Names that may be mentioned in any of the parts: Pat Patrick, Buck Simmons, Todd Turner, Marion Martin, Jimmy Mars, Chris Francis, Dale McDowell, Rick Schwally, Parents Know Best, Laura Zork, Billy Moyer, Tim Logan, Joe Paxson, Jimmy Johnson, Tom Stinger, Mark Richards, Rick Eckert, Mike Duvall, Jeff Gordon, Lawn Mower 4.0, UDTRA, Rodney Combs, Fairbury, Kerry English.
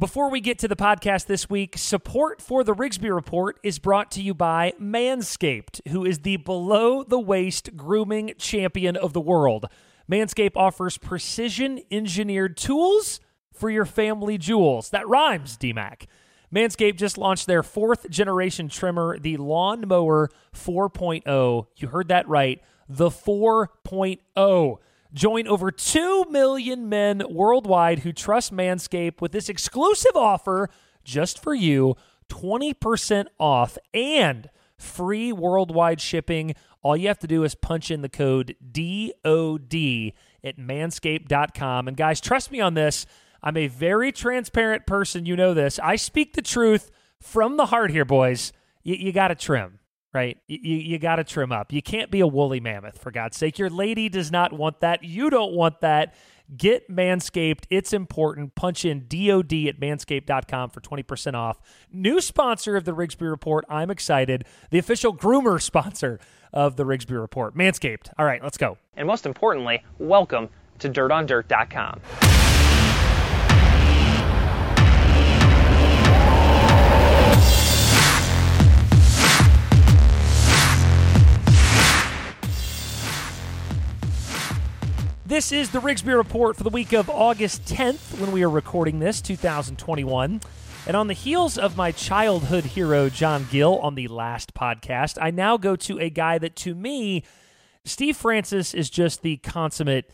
Before we get to the podcast this week, support for the Rigsby Report is brought to you by Manscaped, who is the below-the-waist grooming champion of the world. Manscaped offers precision-engineered tools for your family jewels. That rhymes, DMAC. Manscaped just launched their fourth-generation trimmer, the Lawn Mower 4.0. You heard that right, the 4.0. Join over 2 million men worldwide who trust Manscaped with this exclusive offer just for you, 20% off and free worldwide shipping. All you have to do is punch in the code DOD at manscaped.com. And guys, trust me on this. I'm a very transparent person. You know this. I speak the truth from the heart here, boys. You got to trim. Right? You got to trim up. You can't be a woolly mammoth, for God's sake. Your lady does not want that. You don't want that. Get Manscaped. It's important. Punch in DOD at manscaped.com for 20% off. New sponsor of the Rigsby Report. I'm excited. The official groomer sponsor of the Rigsby Report. Manscaped. All right, let's go. And most importantly, welcome to dirtondirt.com. This is the Rigsby Report for the week of August 10th, when we are recording this, 2021. And on the heels of my childhood hero, John Gill, on the last podcast, I now go to a guy that, to me, Steve Francis is just the consummate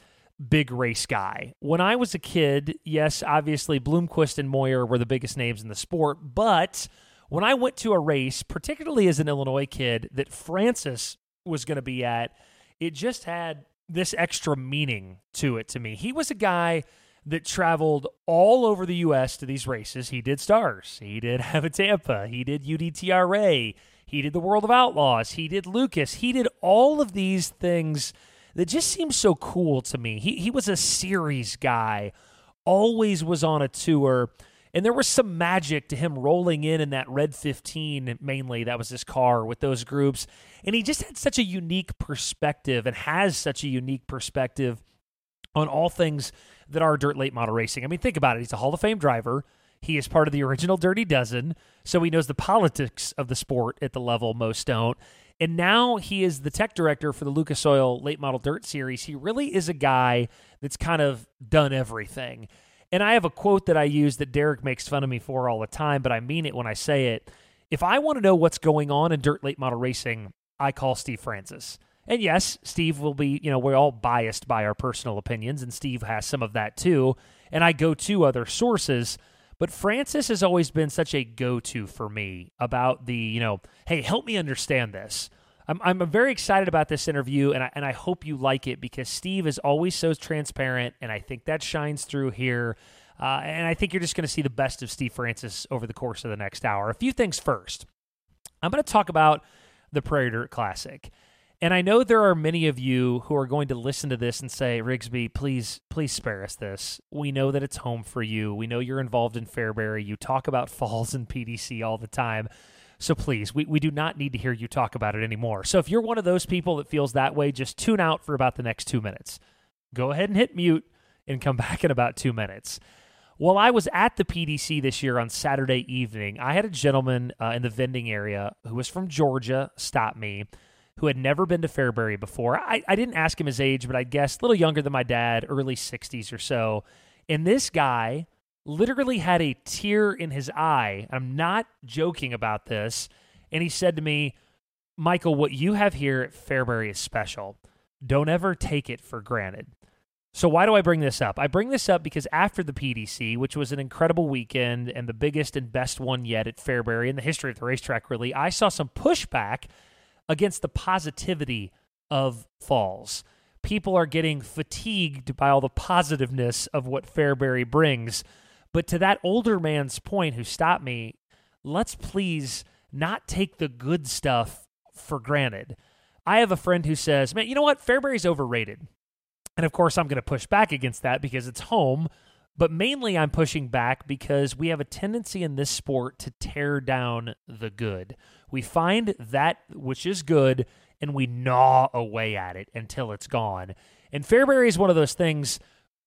big race guy. When I was a kid, yes, obviously Bloomquist and Moyer were the biggest names in the sport, but when I went to a race, particularly as an Illinois kid, that Francis was going to be at, it just had this extra meaning to it to me. He was a guy that traveled all over the U.S. to these races. He did Stars. He did Hav-A-Tampa. He did UDTRA. He did the World of Outlaws. He did Lucas. He did all of these things that just seemed so cool to me. He was a series guy, always was on a tour, and there was some magic to him rolling in that Red 15, mainly, that was his car, with those groups. And he just had such a unique perspective and has such a unique perspective on all things that are dirt late model racing. I mean, think about it. He's a Hall of Fame driver. He is part of the original Dirty Dozen, so he knows the politics of the sport at the level most don't. And now he is the tech director for the Lucas Oil Late Model Dirt Series. He really is a guy that's kind of done everything. And I have a quote that I use that Derek makes fun of me for all the time, but I mean it when I say it. If I want to know what's going on in dirt late model racing, I call Steve Francis. And yes, Steve will be, we're all biased by our personal opinions, and Steve has some of that too. And I go to other sources, but Francis has always been such a go-to for me about the, hey, help me understand this. I'm very excited about this interview, and I hope you like it, because Steve is always so transparent, and I think that shines through here. And I think you're just going to see the best of Steve Francis over the course of the next hour. A few things first. I'm going to talk about the Prairie Dirt Classic. And I know there are many of you who are going to listen to this and say, Rigsby, please spare us this. We know that it's home for you. We know you're involved in Fairbury. You talk about falls and PDC all the time. So please, we do not need to hear you talk about it anymore. So if you're one of those people that feels that way, just tune out for about the next 2 minutes. Go ahead and hit mute and come back in about 2 minutes. While I was at the PDC this year on Saturday evening, I had a gentleman in the vending area who was from Georgia stop me, who had never been to Fairbury before. I didn't ask him his age, but I guess a little younger than my dad, early 60s or so. And this guy literally had a tear in his eye. I'm not joking about this. And he said to me, Michael, what you have here at Fairbury is special. Don't ever take it for granted. So why do I bring this up? I bring this up because after the PDC, which was an incredible weekend and the biggest and best one yet at Fairbury in the history of the racetrack, really, I saw some pushback against the positivity of falls. People are getting fatigued by all the positiveness of what Fairbury brings. But to that older man's point who stopped me, let's please not take the good stuff for granted. I have a friend who says, man, you know what? Fairbury's overrated. And of course, I'm going to push back against that because it's home. But mainly I'm pushing back because we have a tendency in this sport to tear down the good. We find that which is good and we gnaw away at it until it's gone. And Fairbury is one of those things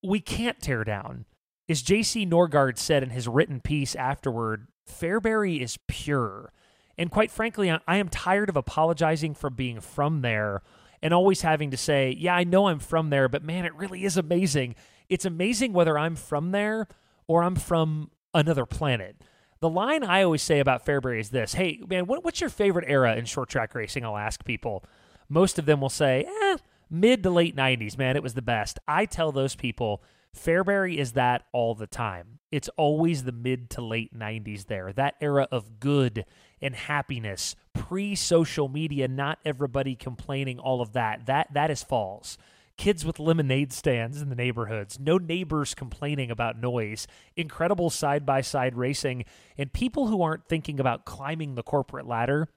we can't tear down. As J.C. Norgaard said in his written piece afterward, Fairbury is pure. And quite frankly, I am tired of apologizing for being from there and always having to say, yeah, I know I'm from there, but man, it really is amazing. It's amazing whether I'm from there or I'm from another planet. The line I always say about Fairbury is this: hey, man, what's your favorite era in short track racing? I'll ask people. Most of them will say, mid to late 90s, man, it was the best. I tell those people, Fairbury is that all the time. It's always the mid to late 90s there, that era of good and happiness, pre-social media, not everybody complaining, all of that. That is false. Kids with lemonade stands in the neighborhoods, no neighbors complaining about noise, incredible side-by-side racing, and people who aren't thinking about climbing the corporate ladder,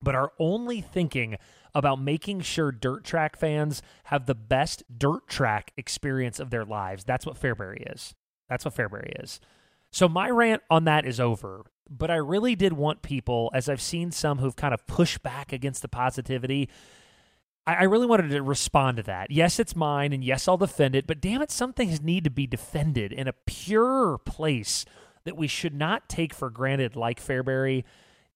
but are only thinking about making sure dirt track fans have the best dirt track experience of their lives. That's what Fairbury is. That's what Fairbury is. So my rant on that is over, but I really did want people, as I've seen some who've kind of pushed back against the positivity, I really wanted to respond to that. Yes, it's mine, and yes, I'll defend it, but damn it, some things need to be defended in a pure place that we should not take for granted, like Fairbury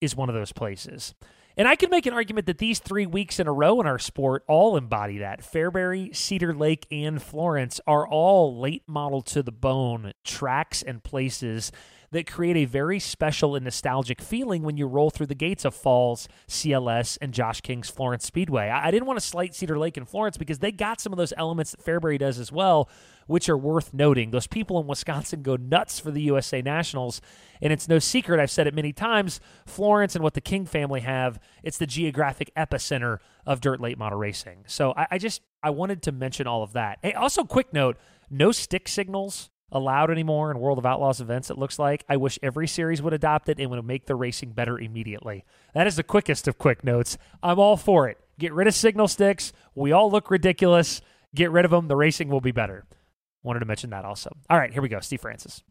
is one of those places. And I could make an argument that these 3 weeks in a row in our sport all embody that. Fairbury, Cedar Lake, and Florence are all late model to the bone tracks and places that create a very special and nostalgic feeling when you roll through the gates of Falls, CLS, and Josh King's Florence Speedway. I didn't want to slight Cedar Lake and Florence because they got some of those elements that Fairbury does as well, which are worth noting. Those people in Wisconsin go nuts for the USA Nationals, and it's no secret, I've said it many times, Florence and what the King family have, it's the geographic epicenter of dirt late model racing. So I wanted to mention all of that. Hey, also quick note, no stick signals allowed anymore in World of Outlaws events, it looks like. I wish every series would adopt it and would make the racing better immediately. That is the quickest of quick notes. I'm all for it. Get rid of signal sticks. We all look ridiculous. Get rid of them. The racing will be better. Wanted to mention that also. All right, here we go. Steve Francis.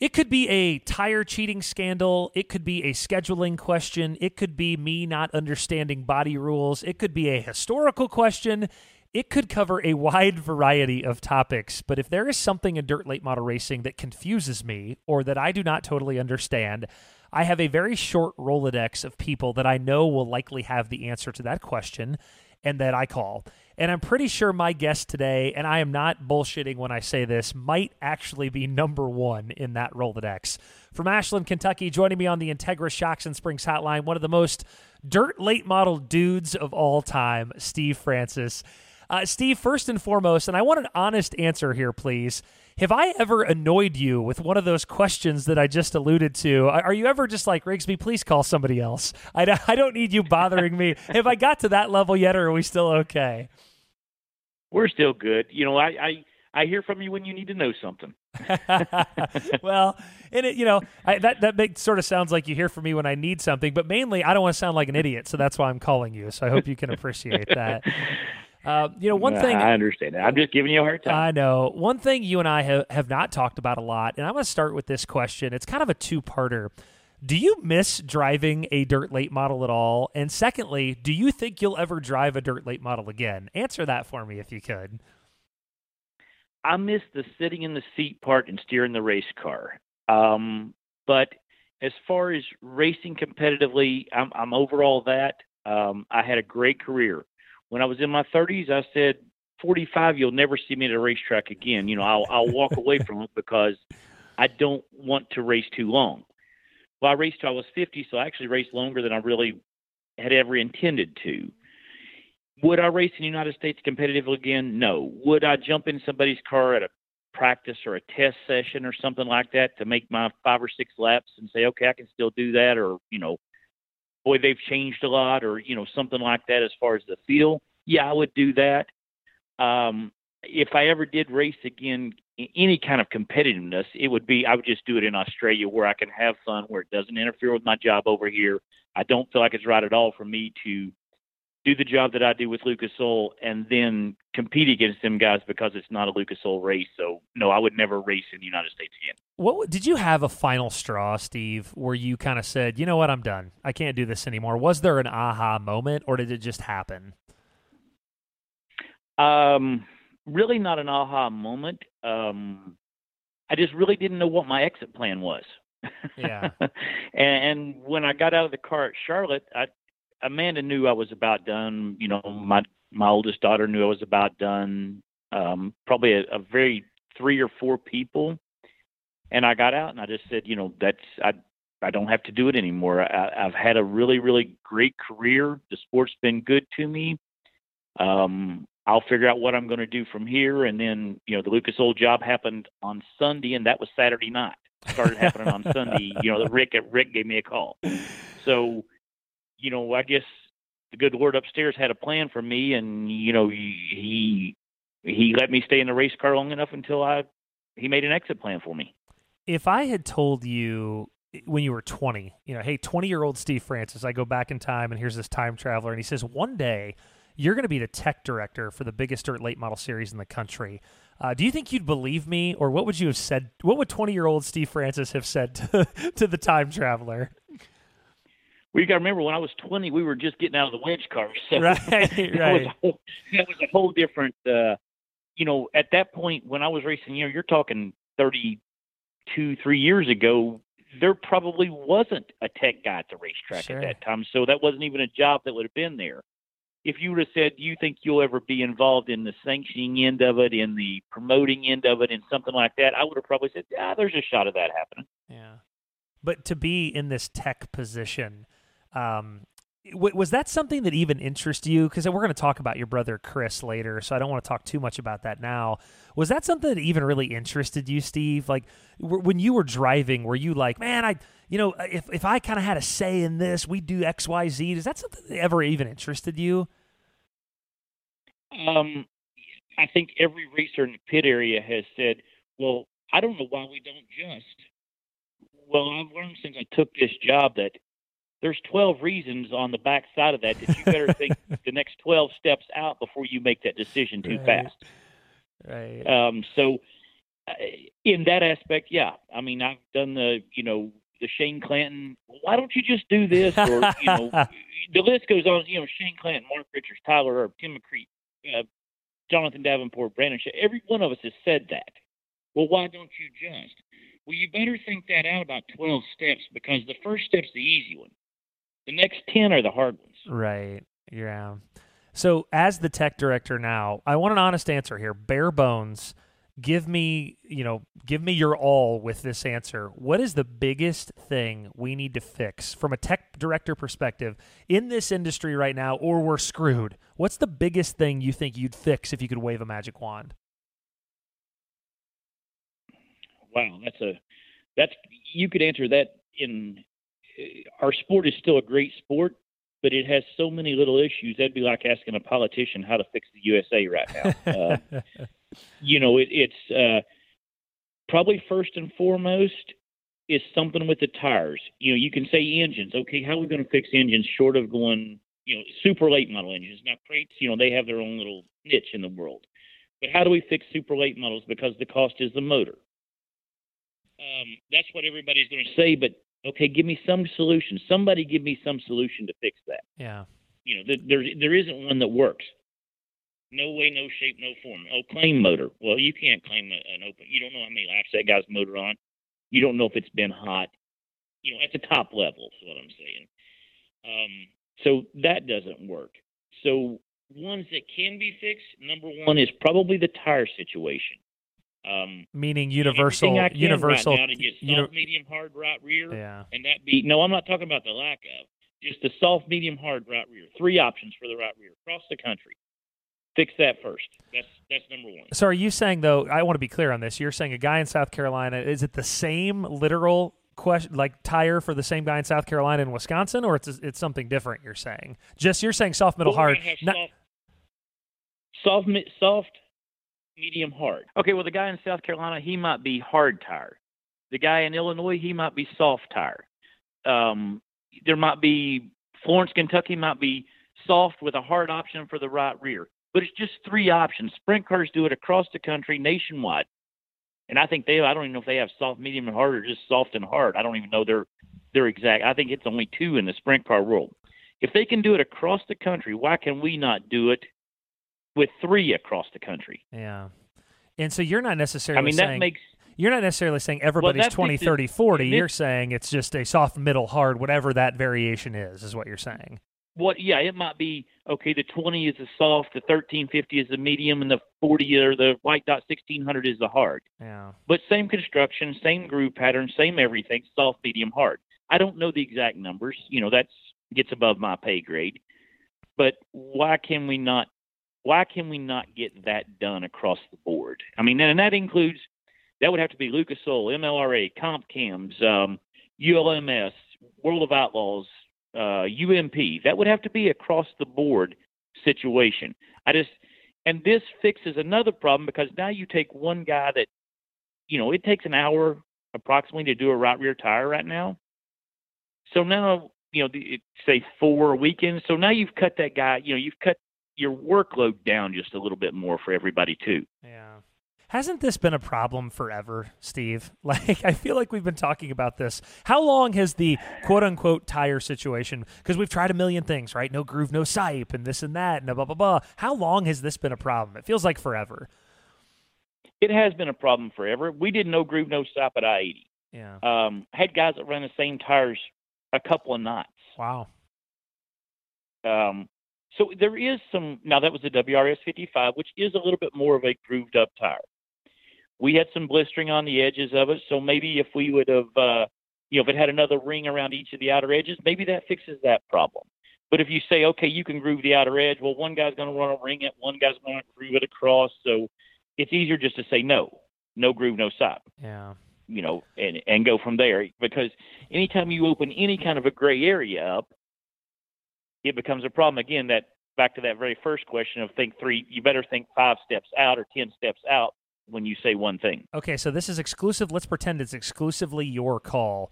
It could be a tire cheating scandal. It could be a scheduling question. It could be me not understanding body rules. It could be a historical question. It could cover a wide variety of topics, but if there is something in dirt late model racing that confuses me or that I do not totally understand, I have a very short Rolodex of people that I know will likely have the answer to that question and that I call. And I'm pretty sure my guest today, and I am not bullshitting when I say this, might actually be number one in that Rolodex. From Ashland, Kentucky, joining me on the Integra Shocks and Springs Hotline, one of the most dirt late model dudes of all time, Steve Francis. Steve, first and foremost, and I want an honest answer here, please. Have I ever annoyed you with one of those questions that I just alluded to? Are you ever just like, Rigsby, please call somebody else? I don't need you bothering me. Have I got to that level yet, or are we still okay? We're still good. You know, I hear from you when you need to know something. Well, and it, you know, that sort of sounds like you hear from me when I need something, but mainly I don't want to sound like an idiot, so that's why I'm calling you. So I hope you can appreciate that. One thing I understand that. I'm just giving you a hard time. I know. One thing you and I have not talked about a lot, and I'm going to start with this question. It's kind of a two-parter. Do you miss driving a dirt late model at all? And secondly, do you think you'll ever drive a dirt late model again? Answer that for me if you could. I miss the sitting in the seat part and steering the race car. But as far as racing competitively, I'm over all that. I had a great career. When I was in my 30s, I said, 45, you'll never see me at a racetrack again. You know, I'll walk away from it because I don't want to race too long. Well, I raced till I was 50, so I actually raced longer than I really had ever intended to. Would I race in the United States competitively again? No. Would I jump in somebody's car at a practice or a test session or something like that to make my 5 or 6 laps and say, okay, I can still do that, or, you know, boy, they've changed a lot, or, you know, something like that as far as the feel? Yeah, I would do that. If I ever did race again, any kind of competitiveness, I would just do it in Australia where I can have fun, where it doesn't interfere with my job over here. I don't feel like it's right at all for me to do the job that I do with Lucas Oil and then compete against them guys because it's not a Lucas Oil race. So no, I would never race in the United States again. What did you have a final straw, Steve, where you kind of said, you know what, I'm done. I can't do this anymore. Was there an aha moment, or did it just happen? really not an aha moment. I just really didn't know what my exit plan was. Yeah. And when I got out of the car at Charlotte, Amanda knew I was about done. You know, my oldest daughter knew I was about done. Probably a very three or four people. And I got out and I just said, you know, I don't have to do it anymore. I've had a really, really great career. The sport's been good to me. I'll figure out what I'm going to do from here. And then, you know, the Lucas Oil job happened on Sunday, and that was Saturday night. It started happening on Sunday. You know, Rick gave me a call. So, you know, I guess the good Lord upstairs had a plan for me, and, you know, he let me stay in the race car long enough until he made an exit plan for me. If I had told you when you were 20, you know, hey, 20-year-old Steve Francis, I go back in time, and here's this time traveler, and he says, one day you're going to be the tech director for the biggest dirt late model series in the country. Do you think you'd believe me, or what would you have said? What would 20-year-old Steve Francis have said to the time traveler? Well, you got to remember, when I was 20, we were just getting out of the winch car. So right. That was a whole different, you know, at that point when I was racing, you know, you're talking 32-3 years ago, there probably wasn't a tech guy at the racetrack Sure. at that time. So that wasn't even a job that would have been there. If you would have said, do you think you'll ever be involved in the sanctioning end of it, in the promoting end of it, and something like that, I would have probably said, there's a shot of that happening. Yeah. But to be in this tech position, was that something that even interested you? Because we're going to talk about your brother Chris later, so I don't want to talk too much about that now. Was that something that even really interested you, Steve? Like, when you were driving, were you like, man, if I kind of had a say in this, we do X, Y, Z. Is that something that ever even interested you? I think every racer in the pit area has said, well, I don't know why we don't just. Well, I've learned since I took this job that there's 12 reasons on the back side of that you better think the next 12 steps out before you make that decision too fast. Right. So in that aspect, yeah. I mean, I've done the Shane Clanton, why don't you just do this? Or, you know, the list goes on, you know, Shane Clanton, Mark Richards, Tyler Erb, Tim McCree, Jonathan Davenport, Brandon Shea. Every one of us has said that. Well, why don't you just? Well, you better think that out about 12 steps, because the first step's the easy one. The next 10 are the hard ones. Right. Yeah. So as the tech director now, I want an honest answer here. Bare bones. Give me your all with this answer. What is the biggest thing we need to fix from a tech director perspective in this industry right now, or we're screwed? What's the biggest thing you think you'd fix if you could wave a magic wand? Wow. You could answer that in our sport is still a great sport, but it has so many little issues. That'd be like asking a politician how to fix the USA right now. You know, it's probably first and foremost is something with the tires. You know, you can say engines. Okay, how are we going to fix engines short of going, you know, super late model engines? Now, crates, you know, they have their own little niche in the world. But how do we fix super late models? Because the cost is the motor. That's what everybody's going to say, but, okay, give me some solution. Somebody give me some solution to fix that. Yeah. You know, there isn't one that works. No way, no shape, no form. Oh, claim motor. Well, you can't claim an open. You don't know how many laps that guy's motor on. You don't know if it's been hot. You know, at the top level is what I'm saying. So that doesn't work. So ones that can be fixed, number one is probably the tire situation. Meaning universal. Right now to get soft, medium, hard, right rear. Yeah. And that be no. I'm not talking about the lack of. Just the soft, medium, hard, right rear. Three options for the right rear across the country. Fix that first. That's number one. So are you saying, though, I want to be clear on this, you're saying a guy in South Carolina, is it the same literal question, like tire for the same guy in South Carolina and Wisconsin, or it's something different you're saying? Just you're saying soft, middle, hard. Soft, medium, hard. Okay, well, the guy in South Carolina, he might be hard tire. The guy in Illinois, he might be soft tire. There might be Florence, Kentucky might be soft with a hard option for the right rear. But it's just three options. Sprint cars do it across the country, nationwide. And I think I don't even know if they have soft, medium, and hard, or just soft and hard. I don't even know their exact. I think it's only two in the sprint car world. If they can do it across the country, why can we not do it with three across the country. Yeah. And so you're not necessarily you're not necessarily saying everybody's 20, 30, 40. You're saying it's just a soft, middle, hard, whatever that variation is what you're saying. Yeah, it might be, okay, the 20 is the soft, the 1350 is the medium, and the 40 or the white dot 1600 is the hard. Yeah. But same construction, same groove pattern, same everything, soft, medium, hard. I don't know the exact numbers. You know, that's gets above my pay grade. But why can we not get that done across the board? I mean, and that includes, that would have to be Lucas Oil, MLRA, Comp Cams, ULMS, World of Outlaws, UMP. That would have to be across the board situation. And this fixes another problem, because now you take one guy that, you know, it takes an hour approximately to do a right rear tire right now. So now, you know, say 4 weekends. So now you've cut that guy, you know, you've cut your workload down just a little bit more for everybody too. Yeah. Hasn't this been a problem forever, Steve? Like, I feel like we've been talking about this. How long has the quote-unquote tire situation, because we've tried a million things, right? No groove, no SIPE, and this and that, and blah, blah, blah. How long has this been a problem? It feels like forever. It has been a problem forever. We did no groove, no SIPE at I-80. Yeah. Had guys that ran the same tires a couple of knots. Wow. So there is some, now that was the WRS 55, which is a little bit more of a grooved up tire. We had some blistering on the edges of it, so maybe if we would have, you know, if it had another ring around each of the outer edges, maybe that fixes that problem. But if you say, okay, you can groove the outer edge, well, one guy's going to want to ring it, one guy's going to groove it across, so it's easier just to say no groove, no SIPE. Yeah. You know, and go from there, because anytime you open any kind of a gray area up, it becomes a problem again. That back to that very first question of think three. You better think 5 steps out or 10 steps out when you say one thing. Okay, so this is exclusive. Let's pretend it's exclusively your call.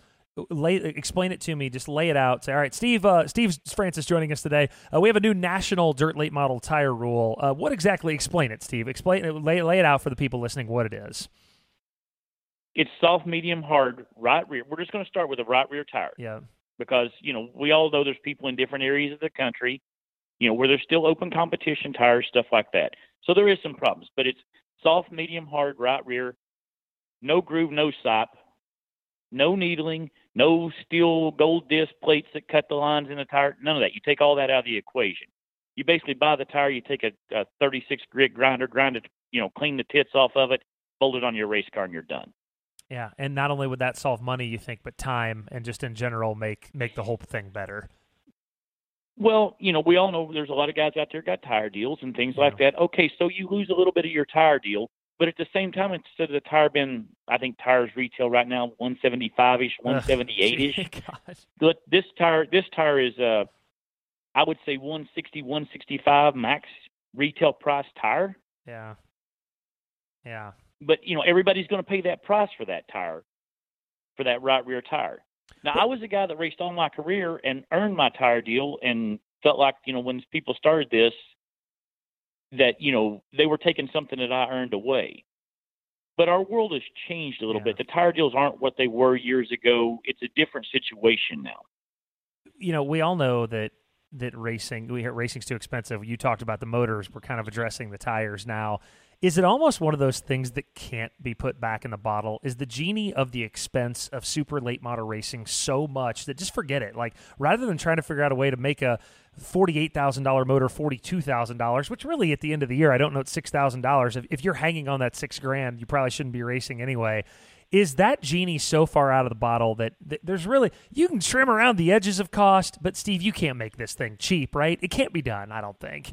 Explain it to me. Just lay it out. Say, all right, Steve. Steve Francis joining us today. We have a new national dirt late model tire rule. What exactly? Explain it, Steve. Explain it. Lay it out for the people listening. What it is. It's soft, medium, hard, right rear. We're just going to start with a right rear tire. Yeah. Because, you know, we all know there's people in different areas of the country, you know, where there's still open competition tires, stuff like that. So there is some problems, but it's soft, medium, hard, right rear, no groove, no SIPE, no needling, no steel gold disc plates that cut the lines in the tire, none of that. You take all that out of the equation. You basically buy the tire, you take a 36 grit grinder, grind it, you know, clean the tits off of it, bolt it on your race car, and you're done. Yeah, and not only would that solve money, you think, but time, and just in general make the whole thing better. Well, you know, we all know there's a lot of guys out there got tire deals and things like that. Okay, so you lose a little bit of your tire deal, but at the same time, instead of the tire being, I think tires retail right now 175-ish, 178-ish. But this tire is, I would say 160, 165 max retail price tire. Yeah. Yeah. But, you know, everybody's going to pay that price for that tire, for that right rear tire. Now, I was a guy that raced all my career and earned my tire deal and felt like, you know, when people started this, that, you know, they were taking something that I earned away. But our world has changed a little bit. The tire deals aren't what they were years ago. It's a different situation now. You know, we all know that racing's too expensive. You talked about the motors. We're kind of addressing the tires now. Is it almost one of those things that can't be put back in the bottle? Is the genie of the expense of super late model racing so much that just forget it? Like, rather than trying to figure out a way to make a $48,000 motor $42,000, which really at the end of the year, I don't know, it's $6,000. If you're hanging on that $6,000, you probably shouldn't be racing anyway. Is that genie so far out of the bottle that there's really, you can trim around the edges of cost, but Steve, you can't make this thing cheap, right? It can't be done, I don't think.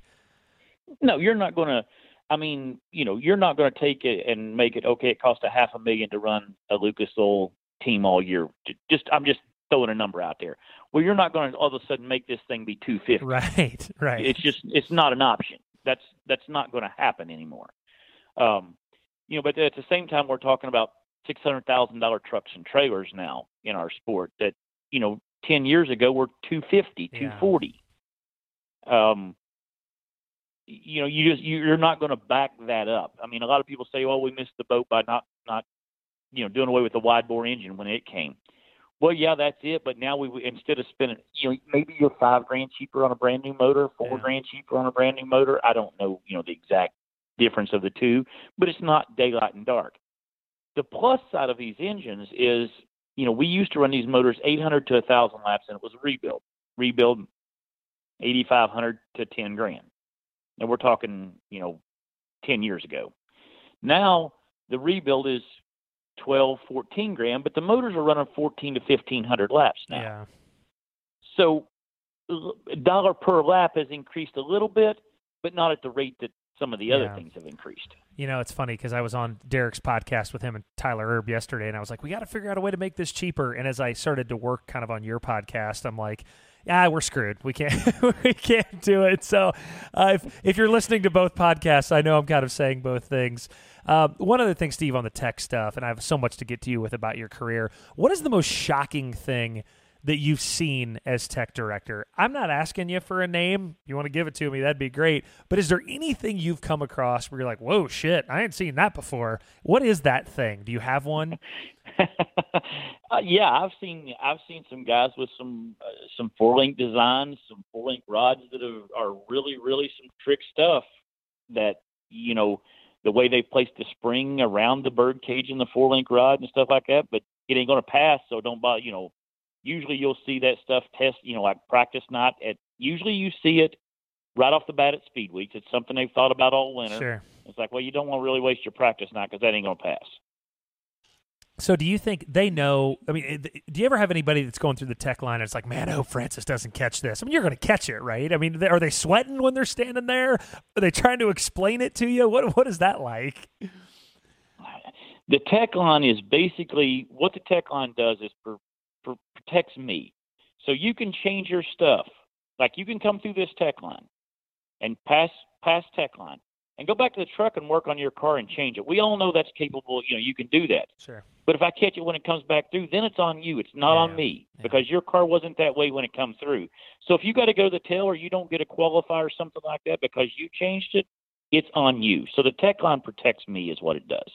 No, you're not going to. I mean, you know, you're not going to take it and make it, okay, it costs $500,000 to run a Lucas Oil team all year. I'm just throwing a number out there. Well, you're not going to all of a sudden make this thing be $250,000. Right, right. It's just, it's not an option. That's not going to happen anymore. You know, but at the same time, we're talking about $600,000 trucks and trailers now in our sport that, you know, 10 years ago were $250,000, $240,000. You know, you're not going to back that up. I mean, a lot of people say, "Oh, we missed the boat by not doing away with the wide bore engine when it came." Well, yeah, that's it. But now we instead of spending, you know, maybe you're $5,000 cheaper on a brand new motor, $4,000 cheaper on a brand new motor. I don't know, you know, the exact difference of the two, but it's not daylight and dark. The plus side of these engines is, you know, we used to run these motors 800 to 1,000 laps, and it was rebuild 8,500 to $10,000. And we're talking, you know, 10 years ago. Now the rebuild is $12,000, $14,000, but the motors are running 1,400 to 1,500 laps now. Yeah. So dollar per lap has increased a little bit, but not at the rate that some of the other things have increased. You know, it's funny because I was on Derek's podcast with him and Tyler Erb yesterday, and I was like, we got to figure out a way to make this cheaper. And as I started to work kind of on your podcast, I'm like, yeah, we're screwed. We can't, we can't do it. So if you're listening to both podcasts, I know I'm kind of saying both things. One other thing, Steve, on the tech stuff, and I have so much to get to you with about your career. What is the most shocking thing that you've seen as tech director? I'm not asking you for a name. You want to give it to me, that'd be great. But is there anything you've come across where you're like, whoa, shit, I ain't seen that before? What is that thing? Do you have one? Yeah, I've seen some guys with some four-link designs, some four-link rods that are really, really some trick stuff that, you know, the way they placed the spring around the bird cage and the four-link rod and stuff like that, but it ain't going to pass, so don't bother, you know. Usually you'll see that stuff test, you know, like practice knot. Usually you see it right off the bat at Speed Weeks. It's something they've thought about all winter. Sure. It's like, well, you don't want to really waste your practice knot because that ain't going to pass. So do you think they know, I mean, do you ever have anybody that's going through the tech line and it's like, man, oh, Francis doesn't catch this. I mean, you're going to catch it, right? I mean, are they sweating when they're standing there? Are they trying to explain it to you? What is that like? The tech line is basically, what the tech line does is protects me. So you can change your stuff. Like you can come through this tech line and pass tech line and go back to the truck and work on your car and change it. We all know that's capable. You know, you can do that. Sure. But if I catch it when it comes back through, then it's on you. It's not on me because your car wasn't that way when it comes through. So if you got to go to the tail or you don't get a qualifier or something like that because you changed it, it's on you. So the tech line protects me is what it does.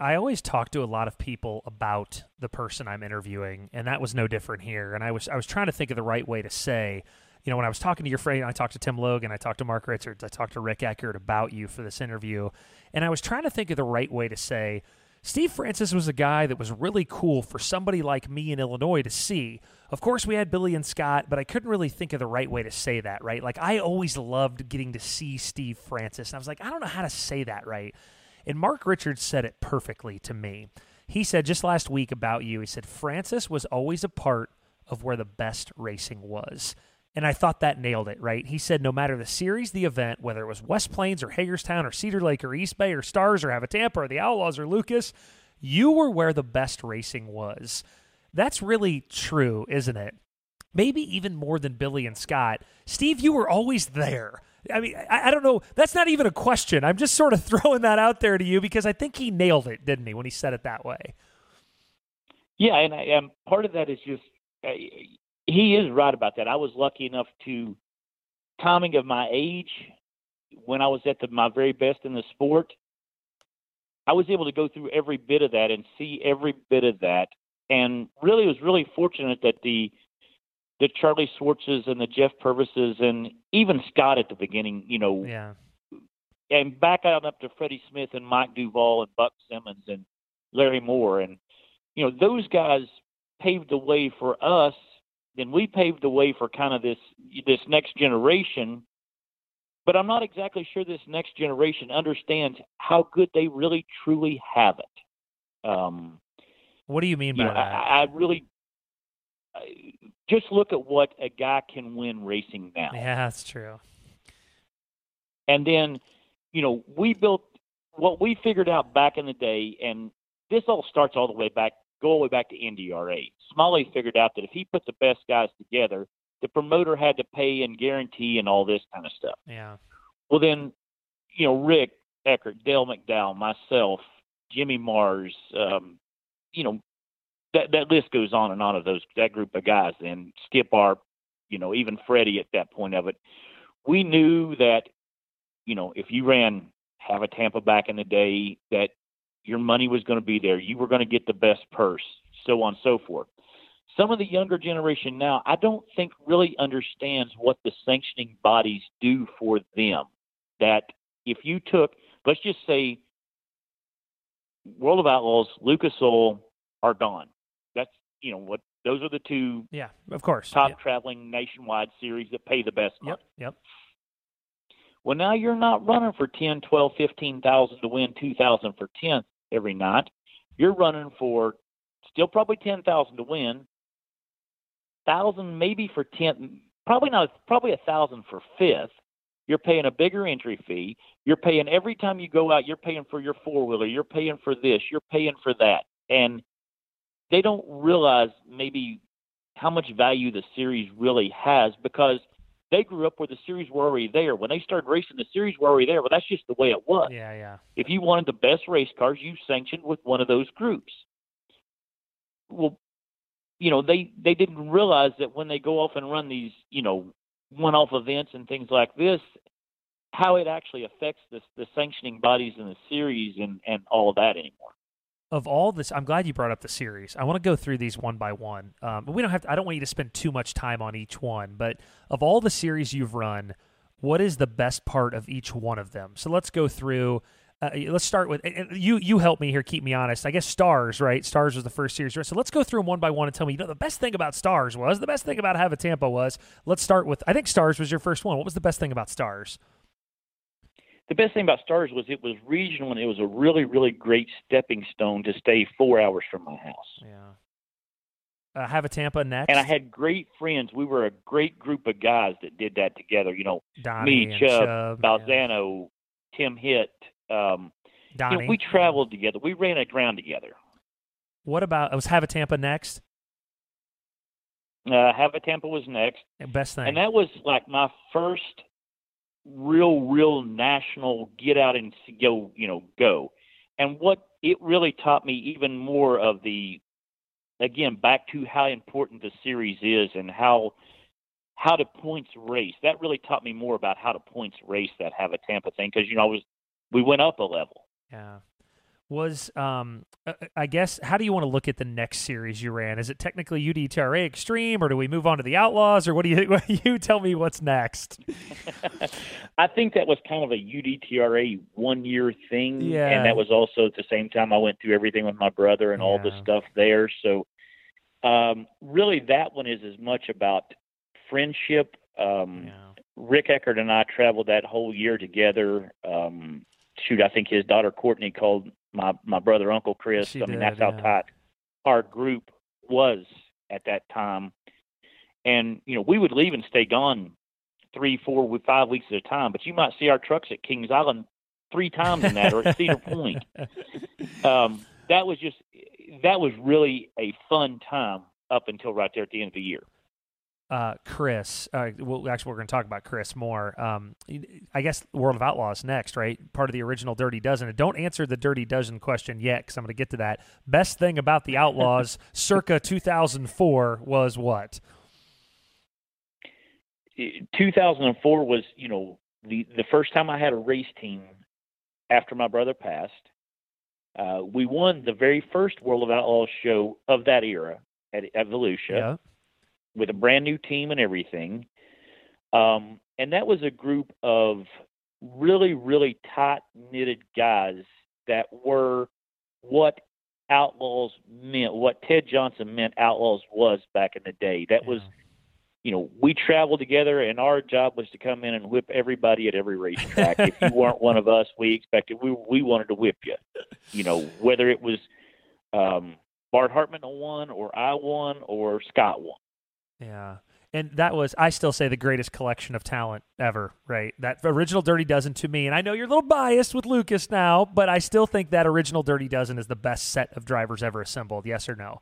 I always talk to a lot of people about the person I'm interviewing, and that was no different here. And I was trying to think of the right way to say, you know, when I was talking to your friend, I talked to Tim Logan, I talked to Mark Richards, I talked to Rick Eckert about you for this interview, and I was trying to think of the right way to say, Steve Francis was a guy that was really cool for somebody like me in Illinois to see. Of course, we had Billy and Scott, but I couldn't really think of the right way to say that, right? Like, I always loved getting to see Steve Francis, and I was like, I don't know how to say that right. And Mark Richards said it perfectly to me. He said just last week about you, he said, Francis was always a part of where the best racing was. And I thought that nailed it, right? He said no matter the series, the event, whether it was West Plains or Hagerstown or Cedar Lake or East Bay or Stars or Hav-A-Tampa or the Outlaws or Lucas, you were where the best racing was. That's really true, isn't it? Maybe even more than Billy and Scott. Steve, you were always there. I mean, I don't know. That's not even a question. I'm just sort of throwing that out there to you because I think he nailed it, didn't he, when he said it that way? Yeah, and part of that is just he is right about that. I was lucky enough to timing of my age when I was at my very best in the sport. I was able to go through every bit of that and see every bit of that, and really was really fortunate that the Charlie Swartzes and the Jeff Purvises and even Scott at the beginning, you know, and back on up to Freddie Smith and Mike Duvall and Buck Simmons and Larry Moore. And, you know, those guys paved the way for us. Then we paved the way for kind of this next generation, but I'm not exactly sure this next generation understands how good they really truly have it. What do you mean by that? Just look at what a guy can win racing now. Yeah, that's true. And then, you know, we built what we figured out back in the day, and this all starts all the way back, go all the way back to NDRA. Smalley figured out that if he put the best guys together, the promoter had to pay and guarantee and all this kind of stuff. Yeah. Well, then, you know, Rick Eckert, Dale McDowell, myself, Jimmy Mars, you know, That list goes on and on of that group of guys. Then Skip Arp, you know, even Freddie at that point of it. We knew that, you know, if you ran Hav-A-Tampa back in the day, that your money was going to be there. You were going to get the best purse, so on and so forth. some of the younger generation now, I don't think really understands what the sanctioning bodies do for them. That if you took, let's just say, World of Outlaws, Lucas Oil are gone. That's, you know, what those are the two top traveling nationwide series that pay the best money. Yep. Well, now you're not running for 10, 12, 15,000 to win 2,000 for 10th every night. You're running for still probably 10,000 to win, 1,000 maybe for 10th, probably 1,000 for 5th. You're paying a bigger entry fee. You're paying every time you go out, you're paying for your four-wheeler. You're paying for this. You're paying for that. And they don't realize maybe how much value the series really has, because they grew up where the series were already there. When they started racing, the series were already there, but that's just the way it was. Yeah. If you wanted the best race cars, you sanctioned with one of those groups. Well, you know, they didn't realize that when they go off and run these, you know, one-off events and things like this, how it actually affects the sanctioning bodies in the series and all of that anymore. Of all this, I'm glad you brought up the series. I want to go through these one by one. But we don't have to, I don't want you to spend too much time on each one. But of all the series you've run, what is the best part of each one of them? So let's go through. Let's start with, and you help me here, keep me honest. I guess Stars, right? Stars was the first series. So let's go through them one by one and tell me, you know, the best thing about Stars was, the best thing about Hav-A-Tampa was. Let's start with, I think Stars was your first one. What was the best thing about Stars? The best thing about Stars was it was regional, and it was a really, really great stepping stone to stay 4 hours from my house. Yeah. Hav-A-Tampa next. And I had great friends. We were a great group of guys that did that together. You know, Donnie, me, Chubb, Balzano, yeah. Tim Hitt. Donnie. You know, we traveled together. We ran aground together. What about, was Hav-A-Tampa next? Hav-A-Tampa was next. Best thing. And that was like my first real national get out and go, you know, go. And what it really taught me even more of the, again, back to how important the series is and how to points race. That really taught me more about how to points race that Hav-A-Tampa thing. Cause you know, we went up a level. Yeah. Was, I guess, how do you want to look at the next series you ran? Is it technically UDTRA Extreme, or do we move on to the Outlaws, or what do you tell me what's next? I think that was kind of a UDTRA 1 year thing. Yeah. And that was also at the same time I went through everything with my brother and all the stuff there. So really that one is as much about friendship. Rick Eckert and I traveled that whole year together. I think his daughter Courtney called my brother Uncle Chris. That's how tight our group was at that time. And you know, we would leave and stay gone 3, 4, 5 weeks at a time. But you might see our trucks at Kings Island 3 times in that, or at Cedar Point. That was really a fun time up until right there at the end of the year. Chris, we're going to talk about Chris more. I guess World of Outlaws next, right? Part of the original Dirty Dozen. And don't answer the Dirty Dozen question yet, because I'm going to get to that. Best thing about the Outlaws circa 2004 was what? 2004 was, you know, the first time I had a race team after my brother passed. We won the very first World of Outlaws show of that era at Volusia. Yeah. With a brand new team and everything. And that was a group of really tight-knitted guys that were what Outlaws meant, what Ted Johnson meant Outlaws was back in the day. That was, you know, we traveled together, and our job was to come in and whip everybody at every racetrack. If you weren't one of us, we wanted to whip you. You know, whether it was Bart Hartman won, or I won, or Scott won. Yeah. And that was, I still say, the greatest collection of talent ever, right? That original Dirty Dozen to me, and I know you're a little biased with Lucas now, but I still think that original Dirty Dozen is the best set of drivers ever assembled. Yes or no?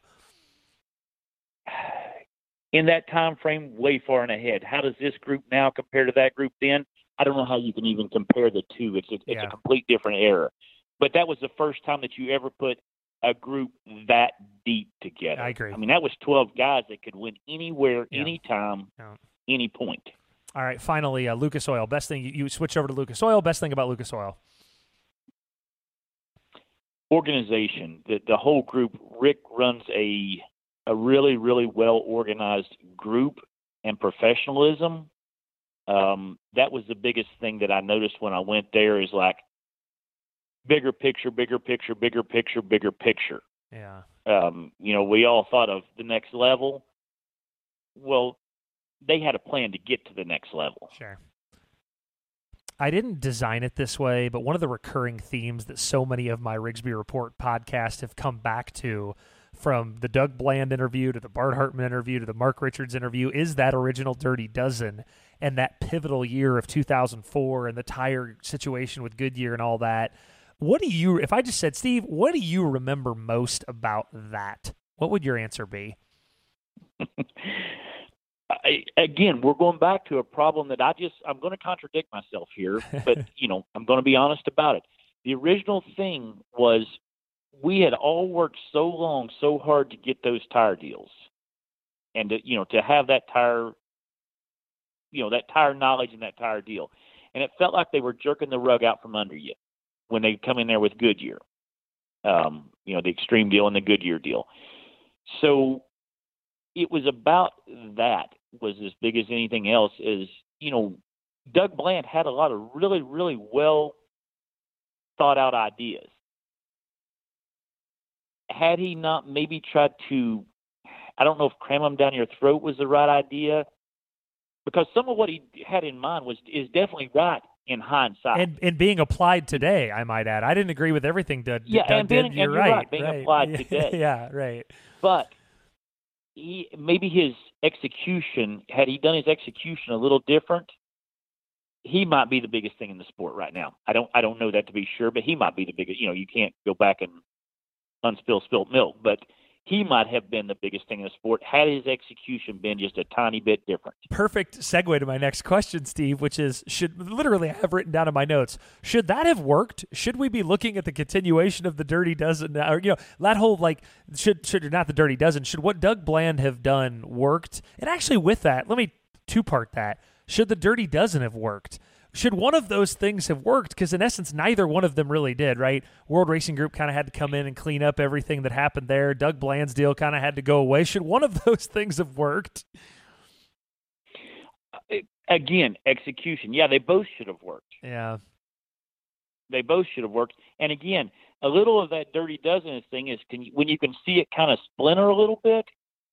In that time frame, way far and ahead. How does this group now compare to that group then? I don't know how you can even compare the two. It's a complete different era. But that was the first time that you ever put a group that deep together. I agree. I mean, that was 12 guys that could win anywhere, anytime, any point. All right. Finally, Lucas Oil. Best thing you switch over to Lucas Oil. Best thing about Lucas Oil. Organization. The whole group. Rick runs a a really, really well-organized group and professionalism. That was the biggest thing that I noticed when I went there, is like bigger picture, bigger picture, bigger picture, bigger picture. Yeah. You know, we all thought of the next level. Well, they had a plan to get to the next level. Sure. I didn't design it this way, but one of the recurring themes that so many of my Rigsby Report podcasts have come back to, from the Doug Bland interview to the Bart Hartman interview to the Mark Richards interview, is that original Dirty Dozen and that pivotal year of 2004 and the tire situation with Goodyear and all that. What do you, if I just said, Steve, what do you remember most about that? What would your answer be? Again, we're going back to a problem that I'm going to contradict myself here, but you know, I'm going to be honest about it. The original thing was, we had all worked so long, so hard to get those tire deals, and to have that tire, that tire knowledge and that tire deal. And it felt like they were jerking the rug out from under you when they come in there with Goodyear, the Extreme deal and the Goodyear deal. So it was about that was as big as anything else is, Doug Bland had a lot of really, really well thought out ideas. Had he not maybe tried to, I don't know if cram them down your throat was the right idea, because some of what he had in mind is definitely right in hindsight. And being applied today, I might add. I didn't agree with everything Doug did. You're right. Being applied today. Yeah, right. But maybe his execution, had he done his execution a little different, he might be the biggest thing in the sport right now. I don't know that to be sure, but he might be the biggest. You can't go back and unspill spilt milk, but he might have been the biggest thing in the sport had his execution been just a tiny bit different. Perfect segue to my next question, Steve, which is, I have written down in my notes, should that have worked? Should we be looking at the continuation of the Dirty Dozen? Or, that whole, should not the Dirty Dozen, should what Doug Bland have done worked? And actually with that, let me two-part that. Should the Dirty Dozen have worked? Should one of those things have worked? Because in essence, neither one of them really did, right? World Racing Group kind of had to come in and clean up everything that happened there. Doug Bland's deal kind of had to go away. Should one of those things have worked? Again, execution. Yeah, they both should have worked. Yeah. They both should have worked. And again, a little of that Dirty Dozen thing is when you can see it kind of splinter a little bit,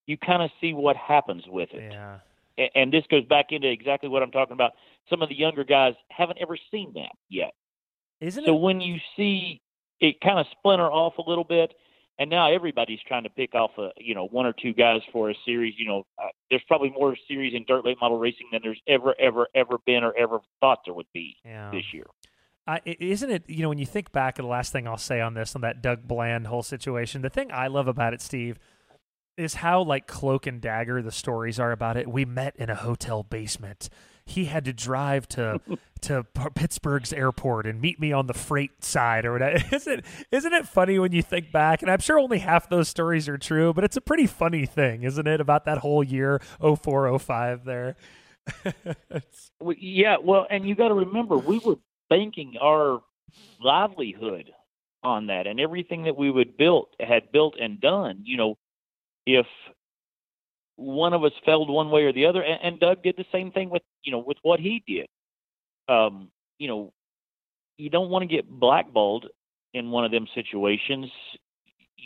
you kind of see what happens with it. Yeah. And this goes back into exactly what I'm talking about. Some of the younger guys haven't ever seen that yet. So when you see it kind of splinter off a little bit, and now everybody's trying to pick off one or two guys for a series. There's probably more series in dirt late model racing than there's ever been or ever thought there would be this year. Isn't it, when you think back, and the last thing I'll say on this, on that Doug Bland whole situation, the thing I love about it, Steve, is how cloak and dagger the stories are about it. We met in a hotel basement. He had to drive to Pittsburgh's airport and meet me on the freight side or whatever. Isn't it funny when you think back? And I'm sure only half those stories are true, but it's a pretty funny thing, isn't it? About that whole year 04-05 there. Yeah, well, and you got to remember, we were banking our livelihood on that, and everything that we had built and done. If one of us failed one way or the other, and Doug did the same thing with what he did. You don't want to get blackballed in one of them situations,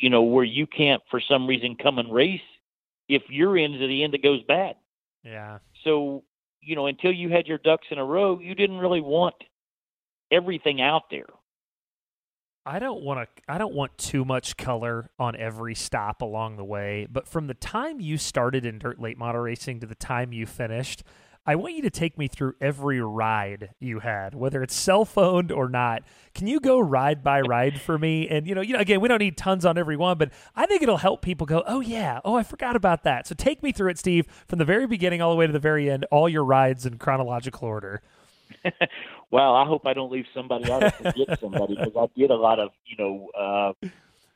where you can't for some reason come and race if your end's at the end that goes bad. Yeah. So, until you had your ducks in a row, you didn't really want everything out there. I don't want too much color on every stop along the way, but from the time you started in dirt late model racing to the time you finished, I want you to take me through every ride you had, whether it's cell-phoned or not. Can you go ride by ride for me? And, again, we don't need tons on every one, but I think it'll help people go, oh, yeah, oh, I forgot about that. So take me through it, Steve, from the very beginning all the way to the very end, all your rides in chronological order. Wow, I hope I don't leave somebody out or forget somebody, because I did a lot of,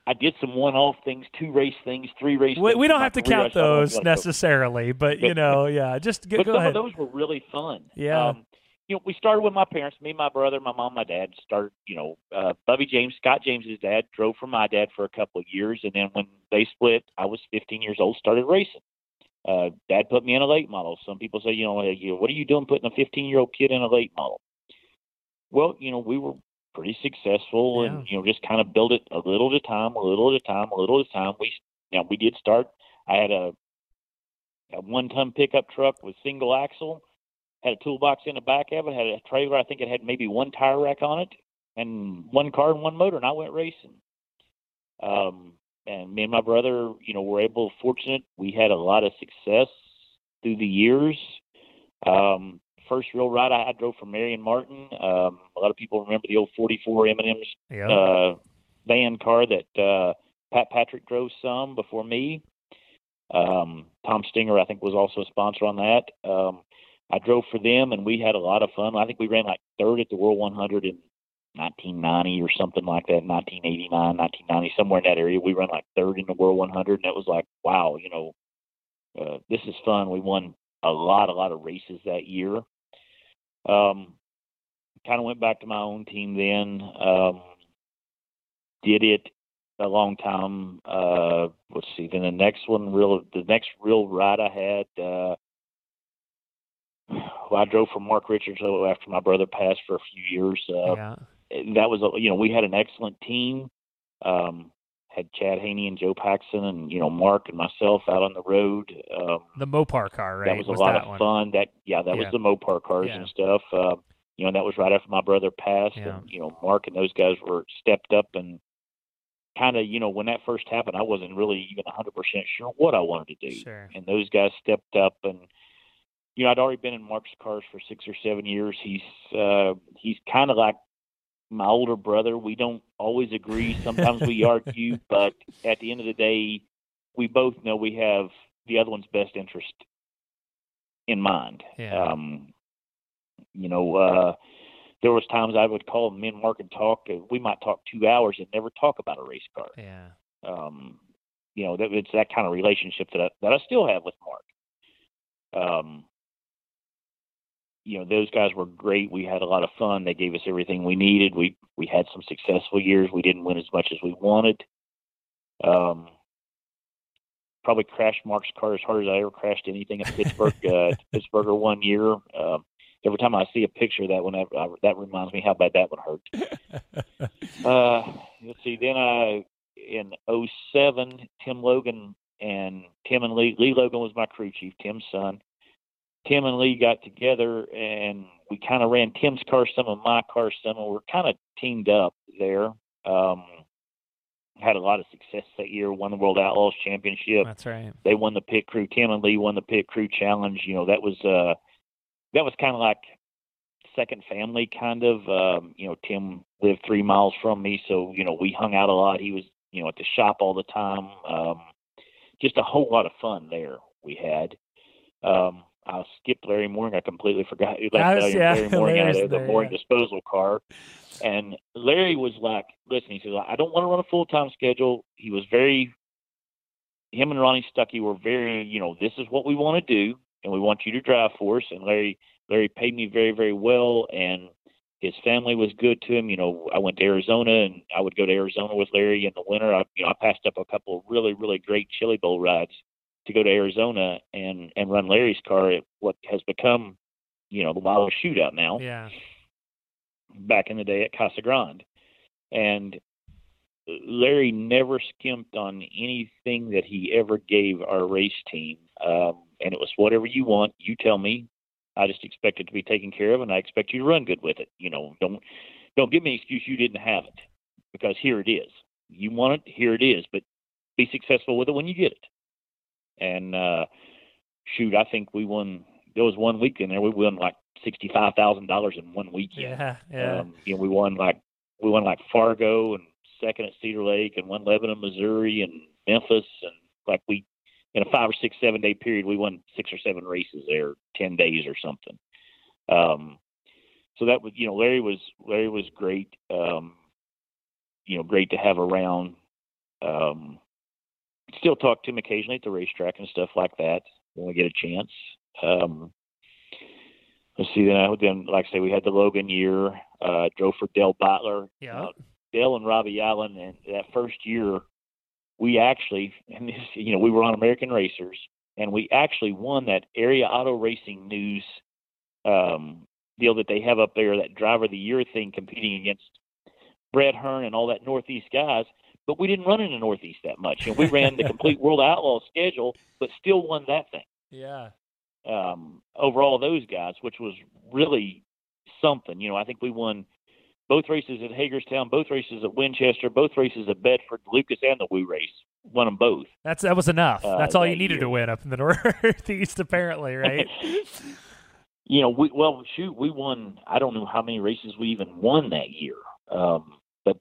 I did some one-off things, two-race things, three-race things. We don't have to count those necessarily, but, yeah, just go ahead. Some of those were really fun. Yeah. you know, we started with my parents, me, my brother, my mom, my dad started, you know, Bubby James, Scott James's dad drove for my dad for a couple of years. And then when they split, I was 15 years old, started racing. Dad put me in a late model. Some people say, you know, what are you doing putting a 15-year-old kid in a late model? Well, you know, we were pretty successful and, you know, just kind of build it a little at a time, a little at a time, a little at a time. We did start. I had a 1-ton pickup truck with single axle, had a toolbox in the back of it, had a trailer. I think it had maybe one tire rack on it and one car and one motor. And I went racing. And me and my brother, you know, were able, fortunate. We had a lot of success through the years. First real ride I drove for Marion Martin. A lot of people remember the old 44 M&M's van car that Pat Patrick drove some before me. Tom Stinger, I think, was also a sponsor on that. I drove for them, and we had a lot of fun. I think we ran like third at the World 100 in 1990 or something like that, 1989, 1990, somewhere in that area. We ran like third in the World 100, and it was like, wow, you know, this is fun. We won a lot of races that year. Kind of went back to my own team then. Did it a long time. Let's see. Then the next real ride I had, I drove for Mark Richards after my brother passed for a few years. That was, we had an excellent team. Had Chad Haney and Joe Paxson and, Mark and myself out on the road. The Mopar car, right? That was a lot of fun. That was the Mopar cars and stuff. That was right after my brother passed. Yeah. And, Mark and those guys were stepped up and kind of, when that first happened, I wasn't really even 100% sure what I wanted to do. Sure. And those guys stepped up and, I'd already been in Mark's cars for 6 or 7 years. He's kind of like my older brother. We don't always agree. Sometimes we argue, but at the end of the day, we both know we have the other one's best interest in mind. Yeah. There was times I would call me and Mark and talk, and we might talk 2 hours and never talk about a race car. Yeah. It's that kind of relationship that I still have with Mark. Those guys were great. We had a lot of fun. They gave us everything we needed. We had some successful years. We didn't win as much as we wanted. Probably crashed Mark's car as hard as I ever crashed anything at Pittsburgh, Pittsburgher 1 year. Every time I see a picture of that one, that reminds me how bad that one hurt. Let's see. Then in 2007, Tim Logan and Lee Logan was my crew chief, Tim's son. Tim and Lee got together, and we kind of ran Tim's car, some of my car, some of. We're kind of teamed up there. Had a lot of success that year. Won the World Outlaws Championship. That's right. They won the pit crew. Tim and Lee won the pit crew challenge. That was kind of like second family, kind of. Tim lived 3 miles from me, so we hung out a lot. He was at the shop all the time. Just a whole lot of fun there we had. I skipped Larry Moring. I completely forgot. Larry Moring out of the Moring disposal car. And Larry was like, listen, he said, I don't want to run a full-time schedule. He was him and Ronnie Stuckey were very, this is what we want to do, and we want you to drive for us. And Larry paid me very, very well, and his family was good to him. I went to Arizona, and I would go to Arizona with Larry in the winter. I passed up a couple of really, really great chili bowl rides to go to Arizona and run Larry's car at what has become, the Wild Shootout now. Yeah. Back in the day at Casa Grande. And Larry never skimped on anything that he ever gave our race team. And it was whatever you want, you tell me. I just expect it to be taken care of, and I expect you to run good with it. Don't give me an excuse you didn't have it, because here it is. You want it, here it is, but be successful with it when you get it. And, I think we won. There was 1 weekend there. We won like $65,000 in 1 weekend. Yeah. We won like Fargo and second at Cedar Lake and won Lebanon, Missouri and Memphis. And like in a 5 or 6, 7 day period, we won 6 or 7 races there, 10 days or something. So that was, Larry was great. Great to have around. Still talk to him occasionally at the racetrack and stuff like that when we get a chance. let's see, then, like I say, we had the Logan year, drove for Dale Butler. Yeah. Dale and Robbie Allen, and that first year, we actually, and this, you know, we were on American Racers, and we actually won that Area Auto Racing News deal that they have up there, that Driver of the Year thing, competing against Brett Hearn and all that Northeast guys. But we didn't run in the Northeast that much, and we ran the complete World Outlaw schedule, but still won that thing. Yeah. Over all those guys, which was really something. You know, I think we won both races at Hagerstown, both races at Winchester, both races at Bedford, Lucas, and the Woo race. Won them both. That was enough. That's all you needed to win up in the Northeast, apparently, right? You know, we won, I don't know how many races we even won that year. But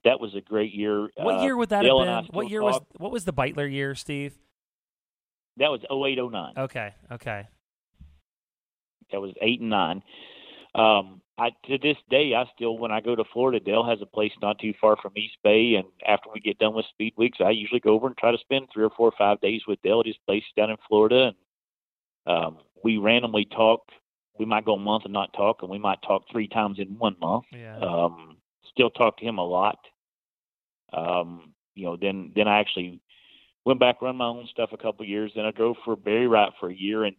that was a great year. What year would that Dale have been? What was the Beitler year, Steve? That was 08-09. Okay. That was 8 and 9. To this day, I still, when I go to Florida, Dale has a place not too far from East Bay, and after we get done with Speed Weeks, I usually go over and try to spend 3 or 4 or 5 days with Dale at his place down in Florida. And we randomly talk. We might go a month and not talk, and we might talk 3 times in 1 month. Yeah. Still talk to him a lot. You know, then I actually went back, run my own stuff a couple of years, then I drove for Barry Wright for a year, and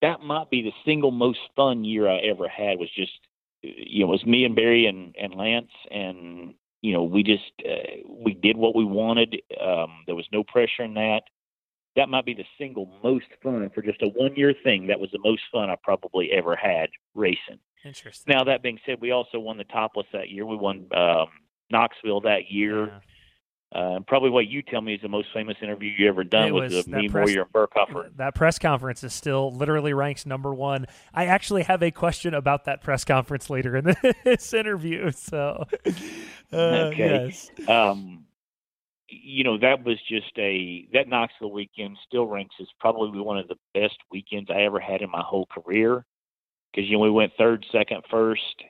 that might be the single most fun year I ever had. Was just, you know, it was me and Barry and Lance, and, you know, we just, we did what we wanted. There was no pressure in that. That might be the single most fun for just a 1-year thing. That was the most fun I probably ever had racing. Interesting. Now, that being said, we also won the Topless that year. We won Knoxville that year. Yeah. Probably what you tell me is the most famous interview you ever done with me, Moyer, and Burkhofer. That press conference is still literally ranks #1. I actually have a question about that press conference later in this interview. So, okay. Yes. You know, that was just that Knoxville weekend still ranks as probably one of the best weekends I ever had in my whole career. Because, you know, we went 3rd, 2nd, 1st.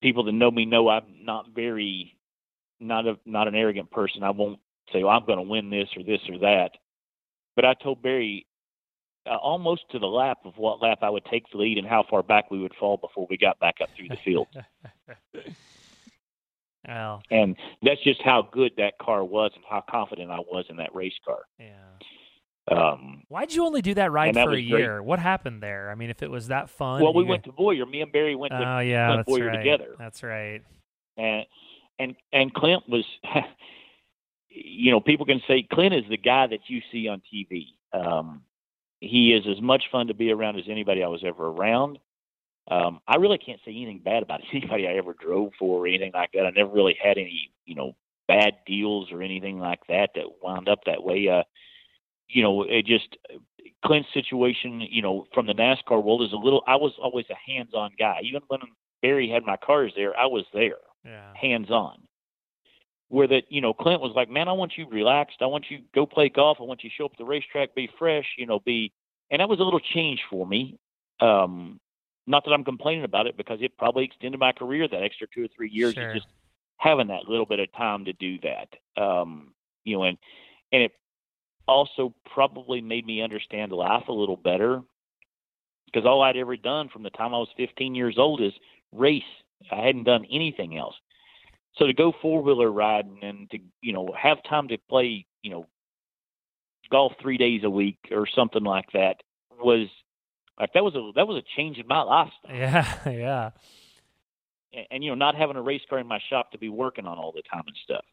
People that know me know I'm not an arrogant person. I won't say, well, I'm going to win this or this or that. But I told Barry almost to the lap of what lap I would take the lead and how far back we would fall before we got back up through the field. Wow. And that's just how good that car was and how confident I was in that race car. Yeah. Why'd you only do that ride for a year? Great. What happened there? I mean, if it was that fun. Well, we went to Boyer. Me and Barry went to Boyer together. That's right. And Clint was, you know, people can say Clint is the guy that you see on TV. He is as much fun to be around as anybody I was ever around. I really can't say anything bad about anybody I ever drove for or anything like that. I never really had any, you know, bad deals or anything like that wound up that way. You know, it just, Clint's situation, you know, from the NASCAR world is I was always a hands-on guy. Even when Barry had my cars there, I was there, hands-on. Where that, you know, Clint was like, man, I want you relaxed. I want you to go play golf. I want you to show up at the racetrack, be fresh, you know, and that was a little change for me. Not that I'm complaining about it, because it probably extended my career that extra 2 or 3 years. Sure. Just having that little bit of time to do that. You know, and it also probably made me understand life a little better, because all I'd ever done from the time I was 15 years old is race. I hadn't done anything else. So to go 4-wheeler riding and to, you know, have time to play, you know, golf 3 days a week or something like that was like, that was a change in my lifestyle. Yeah. Yeah. And, you know, not having a race car in my shop to be working on all the time and stuff.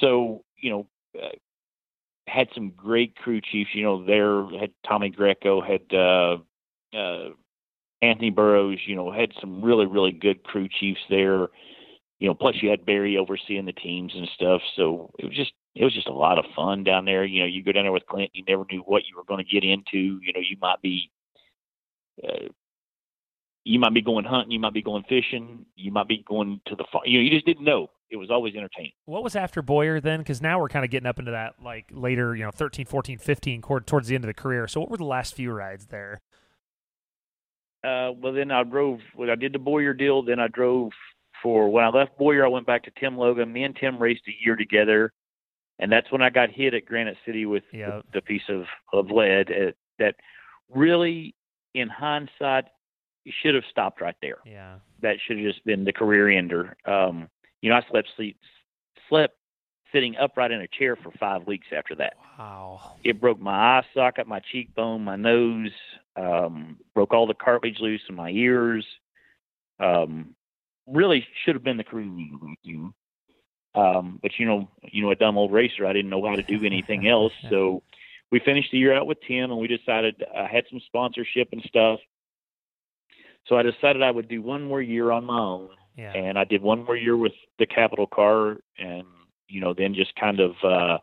So, you know, had some great crew chiefs, you know, there had Tommy Greco, had Anthony Burroughs, you know, had some really, really good crew chiefs there. You know, plus you had Barry overseeing the teams and stuff. So it was just a lot of fun down there. You know, you go down there with Clint, you never knew what you were going to get into. You know, you might be going hunting, you might be going fishing, you might be going to the farm. You know, you just didn't know. It was always entertaining. What was after Boyer then? Because now we're kind of getting up into that, like, later, you know, 13, 14, 15, towards the end of the career. So what were the last few rides there? Well, then I did the Boyer deal. Then I drove for, when I left Boyer, I went back to Tim Logan. Me and Tim raced a year together. And that's when I got hit at Granite City with the piece of lead that really, in hindsight, you should have stopped right there. Yeah. That should have just been the career ender. You know, I slept sitting upright in a chair for 5 weeks after that. Wow. It broke my eye socket, my cheekbone, my nose, broke all the cartilage loose in my ears. Really should have been the career ender. But you know, a dumb old racer, I didn't know how to do anything else. So we finished the year out with 10, and we decided I had some sponsorship and stuff. So I decided I would do one more year on my own. Yeah. And I did one more year with the Capital car, and, you know, then just kind of, I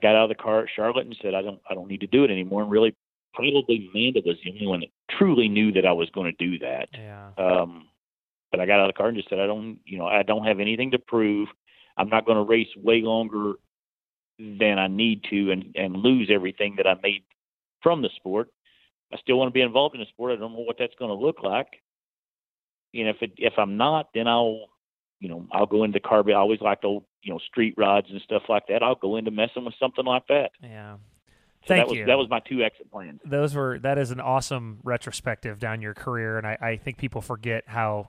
got out of the car at Charlotte and said, I don't need to do it anymore. And really probably Amanda was the only one that truly knew that I was going to do that. Yeah. But I got out of the car and just said, I don't have anything to prove. I'm not going to race way longer than I need to and lose everything that I made from the sport. I still want to be involved in the sport. I don't know what that's going to look like. And if I'm not, then I'll go into carb. I always liked old, street rods and stuff like that. I'll go into messing with something like that. Yeah. So that was my two exit plans. That is an awesome retrospective down your career. And I think people forget how,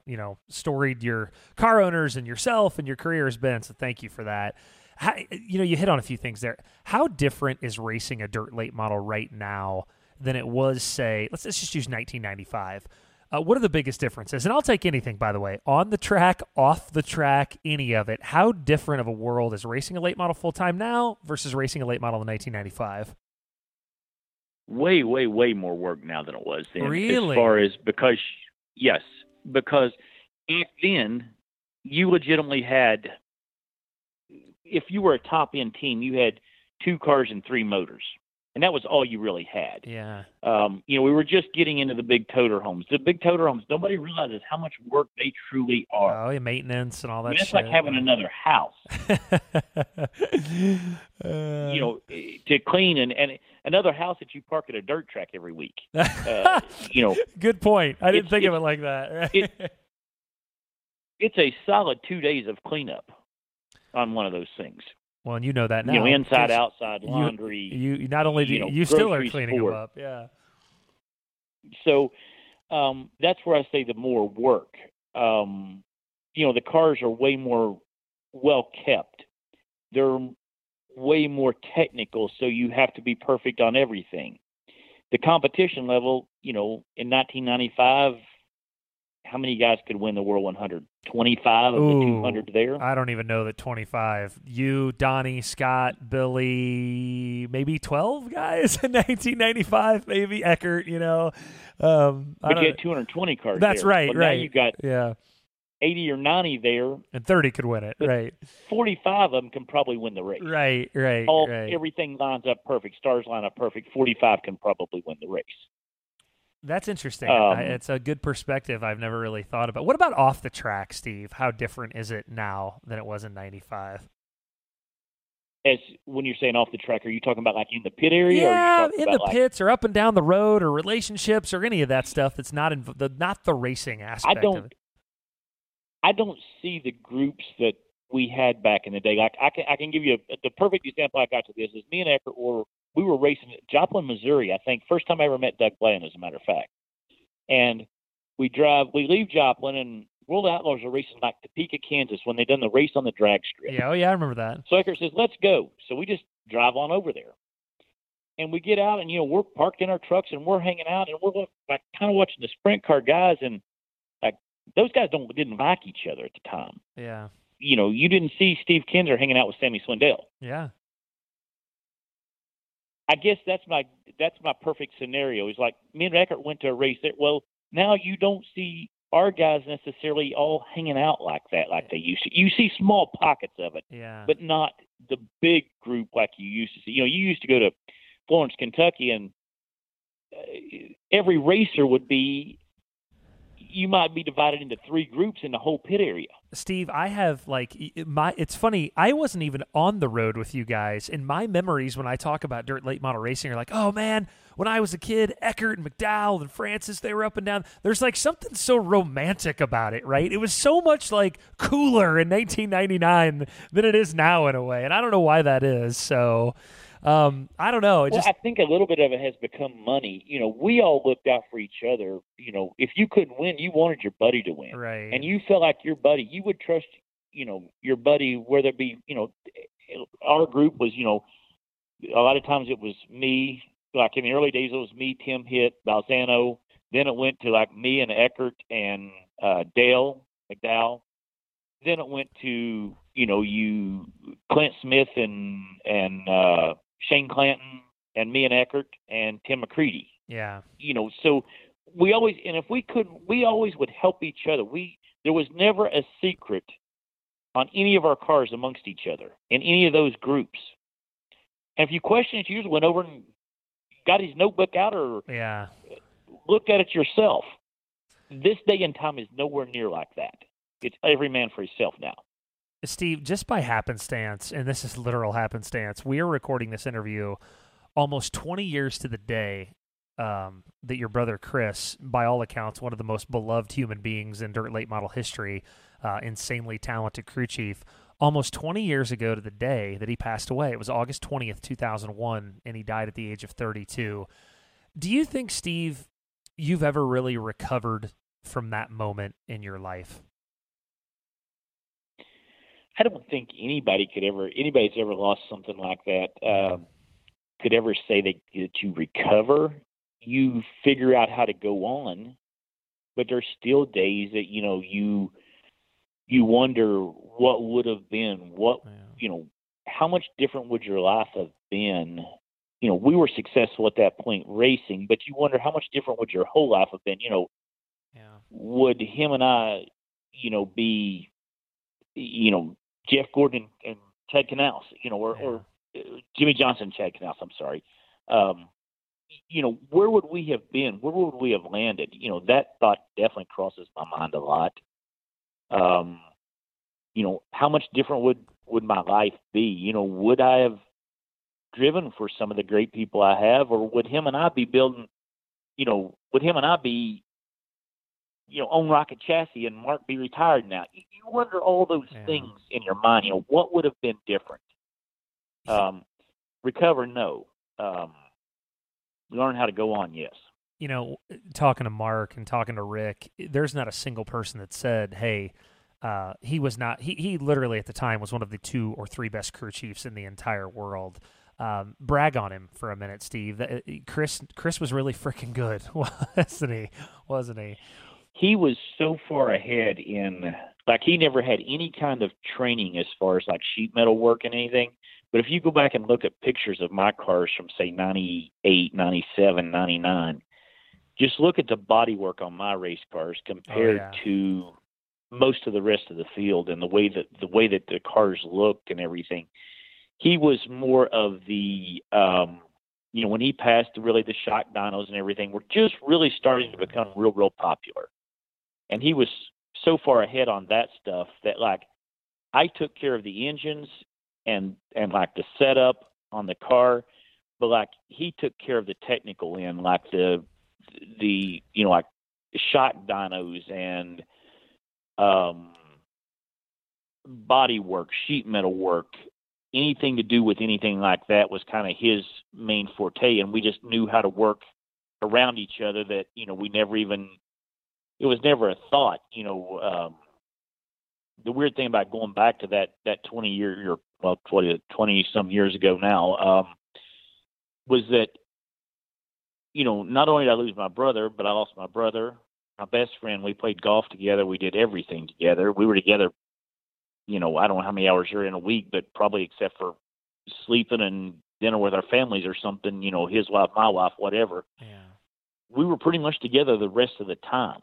storied your car owners and yourself and your career has been. So thank you for that. How, you hit on a few things there. How different is racing a dirt late model right now than it was, say, let's just use 1995. What are the biggest differences? And I'll take anything, by the way, on the track, off the track, any of it. How different of a world is racing a late model full-time now versus racing a late model in 1995? Way, way, way more work now than it was then. Really? As far as because back then you legitimately had, if you were a top-end team, you had 2 cars and 3 motors. And that was all you really had. Yeah. We were just getting into the big toter homes. The big toter homes, nobody realizes how much work they truly are. Oh, yeah, maintenance and all that shit. That's like having another house. To clean and another house that you park at a dirt track every week. Good point. I didn't think of it like that. It's a solid 2 days of cleanup on one of those things. Well, and you know that now. Inside, outside, laundry. You not only do you still are cleaning them up, yeah. So that's where I say the more work. The cars are way more well kept. They're way more technical, so you have to be perfect on everything. The competition level, in 1995, how many guys could win the World 100? 25 of the 200 there? I don't even know that 25. You, Donnie, Scott, Billy, maybe 12 guys in 1995, maybe Eckert, But you had 220 cars that's there. Right, but right. Now you got 80 or 90 there. And 30 could win it, right. 45 of them can probably win the race. Right, right. Everything lines up perfect. Stars line up perfect. 45 can probably win the race. That's interesting. It's a good perspective I've never really thought about. What about off the track, Steve? How different is it now than it was in 95? As when you're saying off the track, are you talking about like in the pit area? Yeah, or in the pits or up and down the road or relationships or any of that stuff that's not in not the racing aspect of it? I don't see the groups that we had back in the day. Like I can give you the perfect example I got to this is me and Eckert were we were racing at Joplin, Missouri, I think. First time I ever met Doug Bland, as a matter of fact. And we leave Joplin, and World Outlaws are racing like Topeka, Kansas, when they done the race on the drag strip. Yeah, I remember that. So Eckert says, let's go. So we just drive on over there. And we get out, and, we're parked in our trucks, and we're hanging out, and we're like kind of watching the sprint car guys, and like those guys didn't like each other at the time. Yeah. You didn't see Steve Kinzer hanging out with Sammy Swindell. Yeah. I guess that's my perfect scenario. It's like me and Eckert went to a race that, well, now you don't see our guys necessarily all hanging out like that, like they used to. You see small pockets of it, yeah, but not the big group like you used to see. You used to go to Florence, Kentucky, and every racer would be. You might be divided into 3 groups in the whole pit area. Steve, I have it's funny. I wasn't even on the road with you guys. In my memories, when I talk about dirt late model racing, you're like, oh man, when I was a kid, Eckert and McDowell and Francis, they were up and down. There's like something so romantic about it, right? It was so much like cooler in 1999 than it is now in a way. And I don't know why that is. So I don't know. I think a little bit of it has become money. You know, we all looked out for each other. You know, if you couldn't win, you wanted your buddy to win. Right. And you felt like your buddy, you would trust, you know, your buddy, whether it be, you know, our group was, you know, a lot of times it was me. Like in the early days, it was me, Tim Hitt, Balzano. Then it went to like me and Eckert and Dale McDowell. Then it went to, you know, Clint Smith and Shane Clanton and me and Eckert and Tim McCready. Yeah. You know, so we always, and if we could, we always would help each other. There was never a secret on any of our cars amongst each other in any of those groups. And if you question it, you usually went over and got his notebook out or looked at it yourself. This day and time is nowhere near like that. It's every man for himself now. Steve, just by happenstance, and this is literal happenstance, we are recording this interview almost 20 years to the day that your brother Chris, by all accounts, one of the most beloved human beings in dirt late model history, insanely talented crew chief, almost 20 years ago to the day that he passed away. It was August 20th, 2001, and he died at the age of 32. Do you think, Steve, you've ever really recovered from that moment in your life? I don't think anybody's ever lost something like that, could ever say that you recover. You figure out how to go on, but there's still days that, you know, you wonder what would have been, you know, how much different would your life have been? You know, we were successful at that point racing, but you wonder how much different would your whole life have been? You know, would him and I, you know, be, you know, Jeff Gordon and Chad Knaus, you know, or Jimmy Johnson, Chad Knaus, I'm sorry. You know, where would we have been? Where would we have landed? You know, that thought definitely crosses my mind a lot. You know, how much different would my life be? You know, would I have driven for some of the great people I have, or would him and I be building, you know, would him and I be, you know, own Rocket Chassis and Mark be retired now? You wonder all those things in your mind. You know, what would have been different? Recover, no. Learn how to go on, yes. You know, talking to Mark and talking to Rick, there's not a single person that said, hey, he was not, he literally at the time was one of the 2 or 3 best crew chiefs in the entire world. Brag on him for a minute, Steve. Chris was really freaking good, wasn't he? He was so far ahead in, like, he never had any kind of training as far as, like, sheet metal work and anything. But if you go back and look at pictures of my cars from, say, 98, 97, 99, just look at the bodywork on my race cars compared to most of the rest of the field and the way that the cars looked and everything. He was more of the, you know, when he passed, really the shock dynos and everything were just really starting to become real popular. And he was so far ahead on that stuff that, like, I took care of the engines and like the setup on the car, but like he took care of the technical end, like the you know, like shock dynos and body work, sheet metal work, anything to do with anything like that was kind of his main forte. And we just knew how to work around each other that, you know, we never even, it was never a thought, you know. The weird thing about going back to that 20 some years ago now, was that, you know, not only did I lose my brother, but I lost my brother, my best friend. We played golf together. We did everything together. We were together, you know, I don't know how many hours you're in a week, but probably except for sleeping and dinner with our families or something, you know, his wife, my wife, whatever. Yeah. We were pretty much together the rest of the time.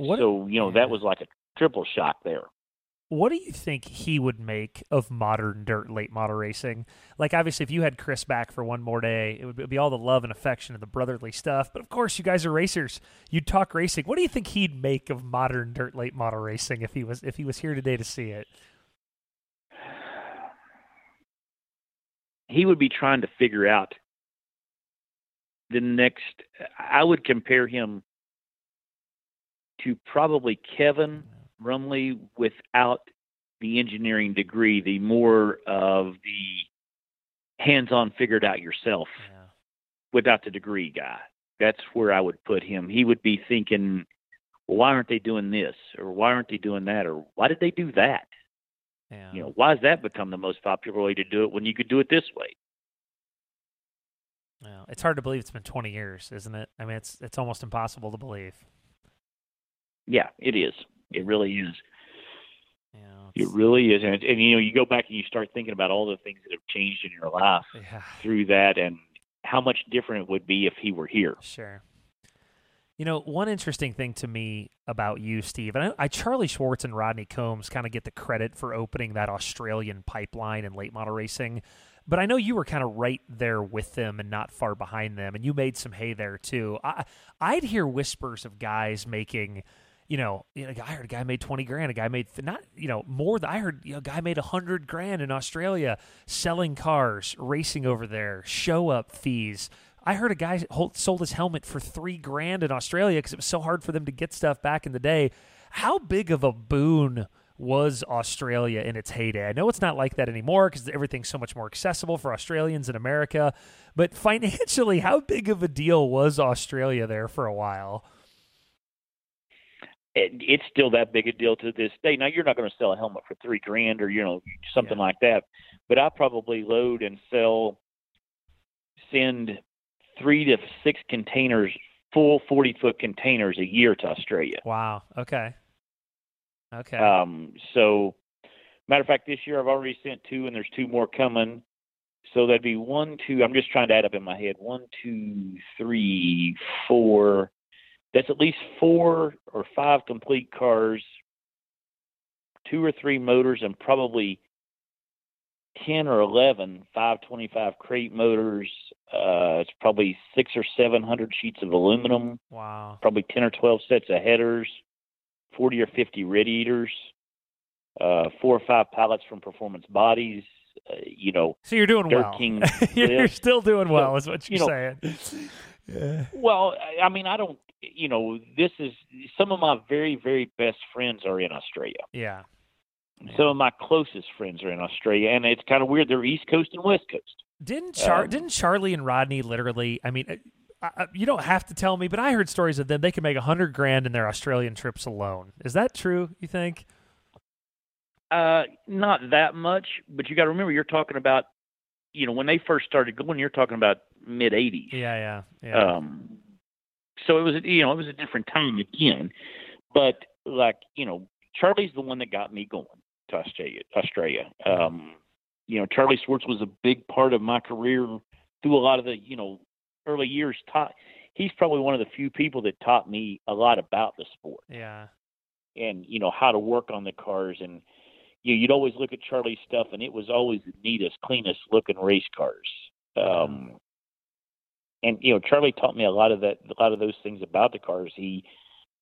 So, you know, that was like a triple shock there. What do you think he would make of modern dirt late model racing? Like, obviously, if you had Chris back for one more day, it would be all the love and affection and the brotherly stuff. But, of course, you guys are racers. You'd talk racing. What do you think he'd make of modern dirt late model racing if he was here today to see it? He would be trying to figure out the next – I would compare him to probably Kevin – Rumley without the engineering degree, the more of the hands-on, figured out yourself without the degree guy. That's where I would put him. He would be thinking, well, why aren't they doing this? Or why aren't they doing that? Or why did they do that? Yeah. You know, why has that become the most popular way to do it when you could do it this way? Well, it's hard to believe it's been 20 years, isn't it? I mean, it's almost impossible to believe. Yeah, it is. It really is. Yeah, it really is. And, you know, you go back and you start thinking about all the things that have changed in your life through that, and how much different it would be if he were here. Sure. You know, one interesting thing to me about you, Steve, and Charlie Swartz and Rodney Combs kind of get the credit for opening that Australian pipeline in late model racing, but I know you were kind of right there with them and not far behind them, and you made some hay there too. I'd hear whispers of guys making, you know, I heard a guy made 20 grand, a guy made not, you know, more than I heard, you know, a guy made 100 grand in Australia selling cars, racing over there, show up fees. I heard a guy sold his helmet for $3,000 in Australia because it was so hard for them to get stuff back in the day. How big of a boon was Australia in its heyday? I know it's not like that anymore because everything's so much more accessible for Australians in America. But financially, how big of a deal was Australia there for a while? It's still that big a deal to this day. Now, you're not going to sell a helmet for $3,000 or, you know, something like that. But I probably load and send 3 to 6 containers, full 40-foot containers a year to Australia. Wow. Okay. So, matter of fact, this year I've already sent 2, and there's 2 more coming. So that'd be 1, 2. I'm just trying to add up in my head. 1, 2, 3, 4. That's at least 4 or 5 complete cars, 2 or 3 motors, and probably 10 or 11 525 crate motors. It's probably 600 or 700 sheets of aluminum. Wow. Probably 10 or 12 sets of headers, 40 or 50 radiators, 4 or 5 pallets from Performance Bodies. You know, so you're doing well. You're still doing well, is what you're saying. Yeah. Well, I mean, I don't. You know, this is some of my very, very best friends are in Australia. Yeah. Some of my closest friends are in Australia, and it's kind of weird. They're East Coast and West Coast. Didn't Charlie and Rodney literally? I mean, you don't have to tell me, but I heard stories of them. They could make $100,000 in their Australian trips alone. Is that true? You think? Not that much, but you got to remember, you're talking about, you know, when they first started going, you're talking about mid-'80s. Yeah. So it was, you know, it was a different time again, but like, you know, Charlie's the one that got me going to Australia. You know, Charlie Swartz was a big part of my career through a lot of the, you know, early years. He's probably one of the few people that taught me a lot about the sport. Yeah. And, you know, how to work on the cars. And you'd always look at Charlie's stuff, and it was always the neatest, cleanest looking race cars. And, you know, Charlie taught me a lot of those things about the cars. He,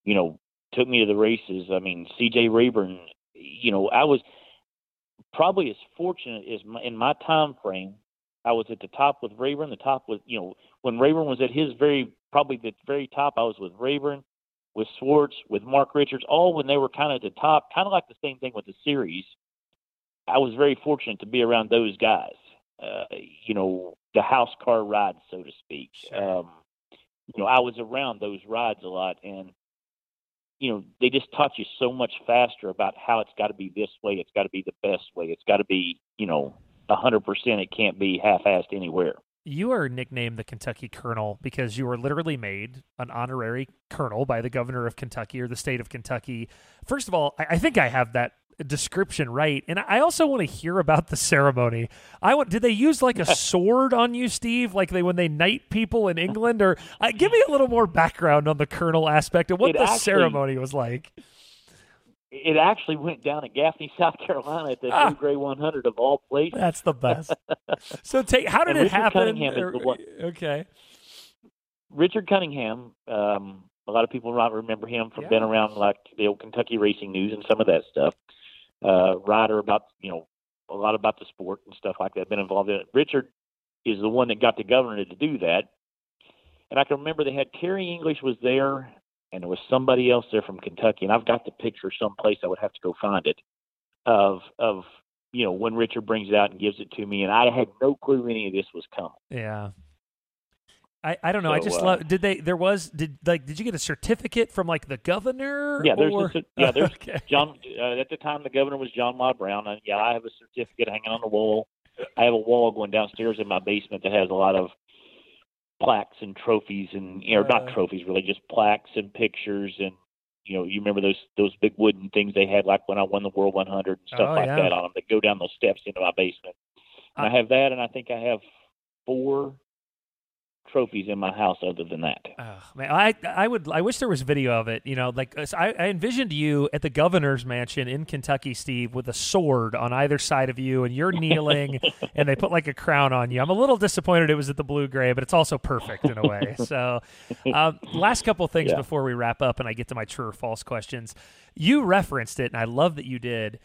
you know, took me to the races. I mean, C.J. Rayburn, you know, I was probably as fortunate as in my time frame. I was at the top with Rayburn, the top with, you know, when Rayburn was at his probably the very top, I was with Rayburn, with Swartz, with Mark Richards, all when they were kind of at the top, kind of like the same thing with the series. I was very fortunate to be around those guys, you know, the house car rides, so to speak. Sure. You know, I was around those rides a lot, and you know, they just taught you so much faster about how it's got to be this way. It's got to be the best way. It's got to be, you know, 100%. It can't be half-assed anywhere. You are nicknamed the Kentucky Colonel because you were literally made an honorary colonel by the governor of Kentucky or the state of Kentucky. First of all, I think I have that description right, and I also want to hear about the ceremony. Did they use like a sword on you, Steve? Like when they knight people in England, or give me a little more background on the colonel aspect and what ceremony was like. It actually went down in Gaffney, South Carolina, at the Blue Gray 100 of all places. That's the best. So how did it happen? Okay. Richard Cunningham. A lot of people might remember him from being around like the old Kentucky Racing News and some of that stuff. Writer about, you know, a lot about the sport and stuff like that, been involved in it. Richard is the one that got the governor to do that. And I can remember they had Kerry English was there, and there was somebody else there from Kentucky. And I've got the picture someplace. I would have to go find it of you know, when Richard brings it out and gives it to me, and I had no clue any of this was coming. Yeah. I don't know. So, I just love, did you get a certificate from like the governor? Yeah. There's okay. John, at the time the governor was John Law Brown. Yeah. I have a certificate hanging on the wall. I have a wall going downstairs in my basement that has a lot of plaques and trophies and, or not trophies, really just plaques and pictures. And, you know, you remember those big wooden things they had, like when I won the World 100 and stuff that on them that go down those steps into my basement. And I have that. And I think I have 4 trophies in my house other than that. Oh, man, I wish there was video of it. You know, like I envisioned you at the governor's mansion in Kentucky, Steve, with a sword on either side of you and you're kneeling and they put like a crown on you. I'm a little disappointed it was at the Blue Gray, but it's also perfect in a way. So last couple things before we wrap up and I get to my true or false questions. You referenced it and I love that you did.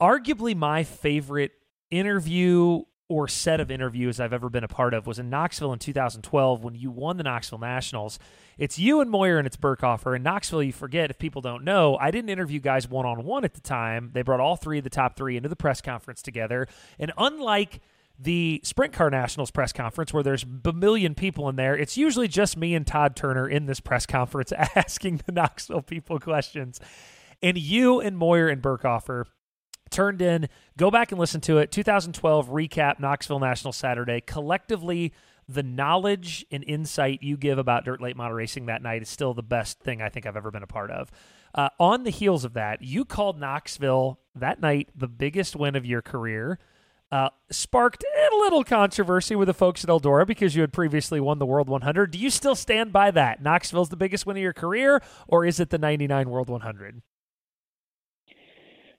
Arguably my favorite interview or set of interviews I've ever been a part of was in Knoxville in 2012 when you won the Knoxville Nationals. It's you and Moyer and it's Burkhofer. In Knoxville, you forget, if people don't know, I didn't interview guys one-on-one at the time. They brought all 3 of the top 3 into the press conference together. And unlike the Sprint Car Nationals press conference where there's a million people in there, it's usually just me and Todd Turner in this press conference asking the Knoxville people questions. And you and Moyer and Burkhofer turned in, go back and listen to it, 2012 recap Knoxville National Saturday. Collectively, the knowledge and insight you give about dirt late model racing that night is still the best thing I think I've ever been a part of. On the heels of that, you called Knoxville that night the biggest win of your career, sparked a little controversy with the folks at Eldora because you had previously won the World 100. Do you still stand by that? Knoxville's the biggest win of your career, or is it the 99 World 100?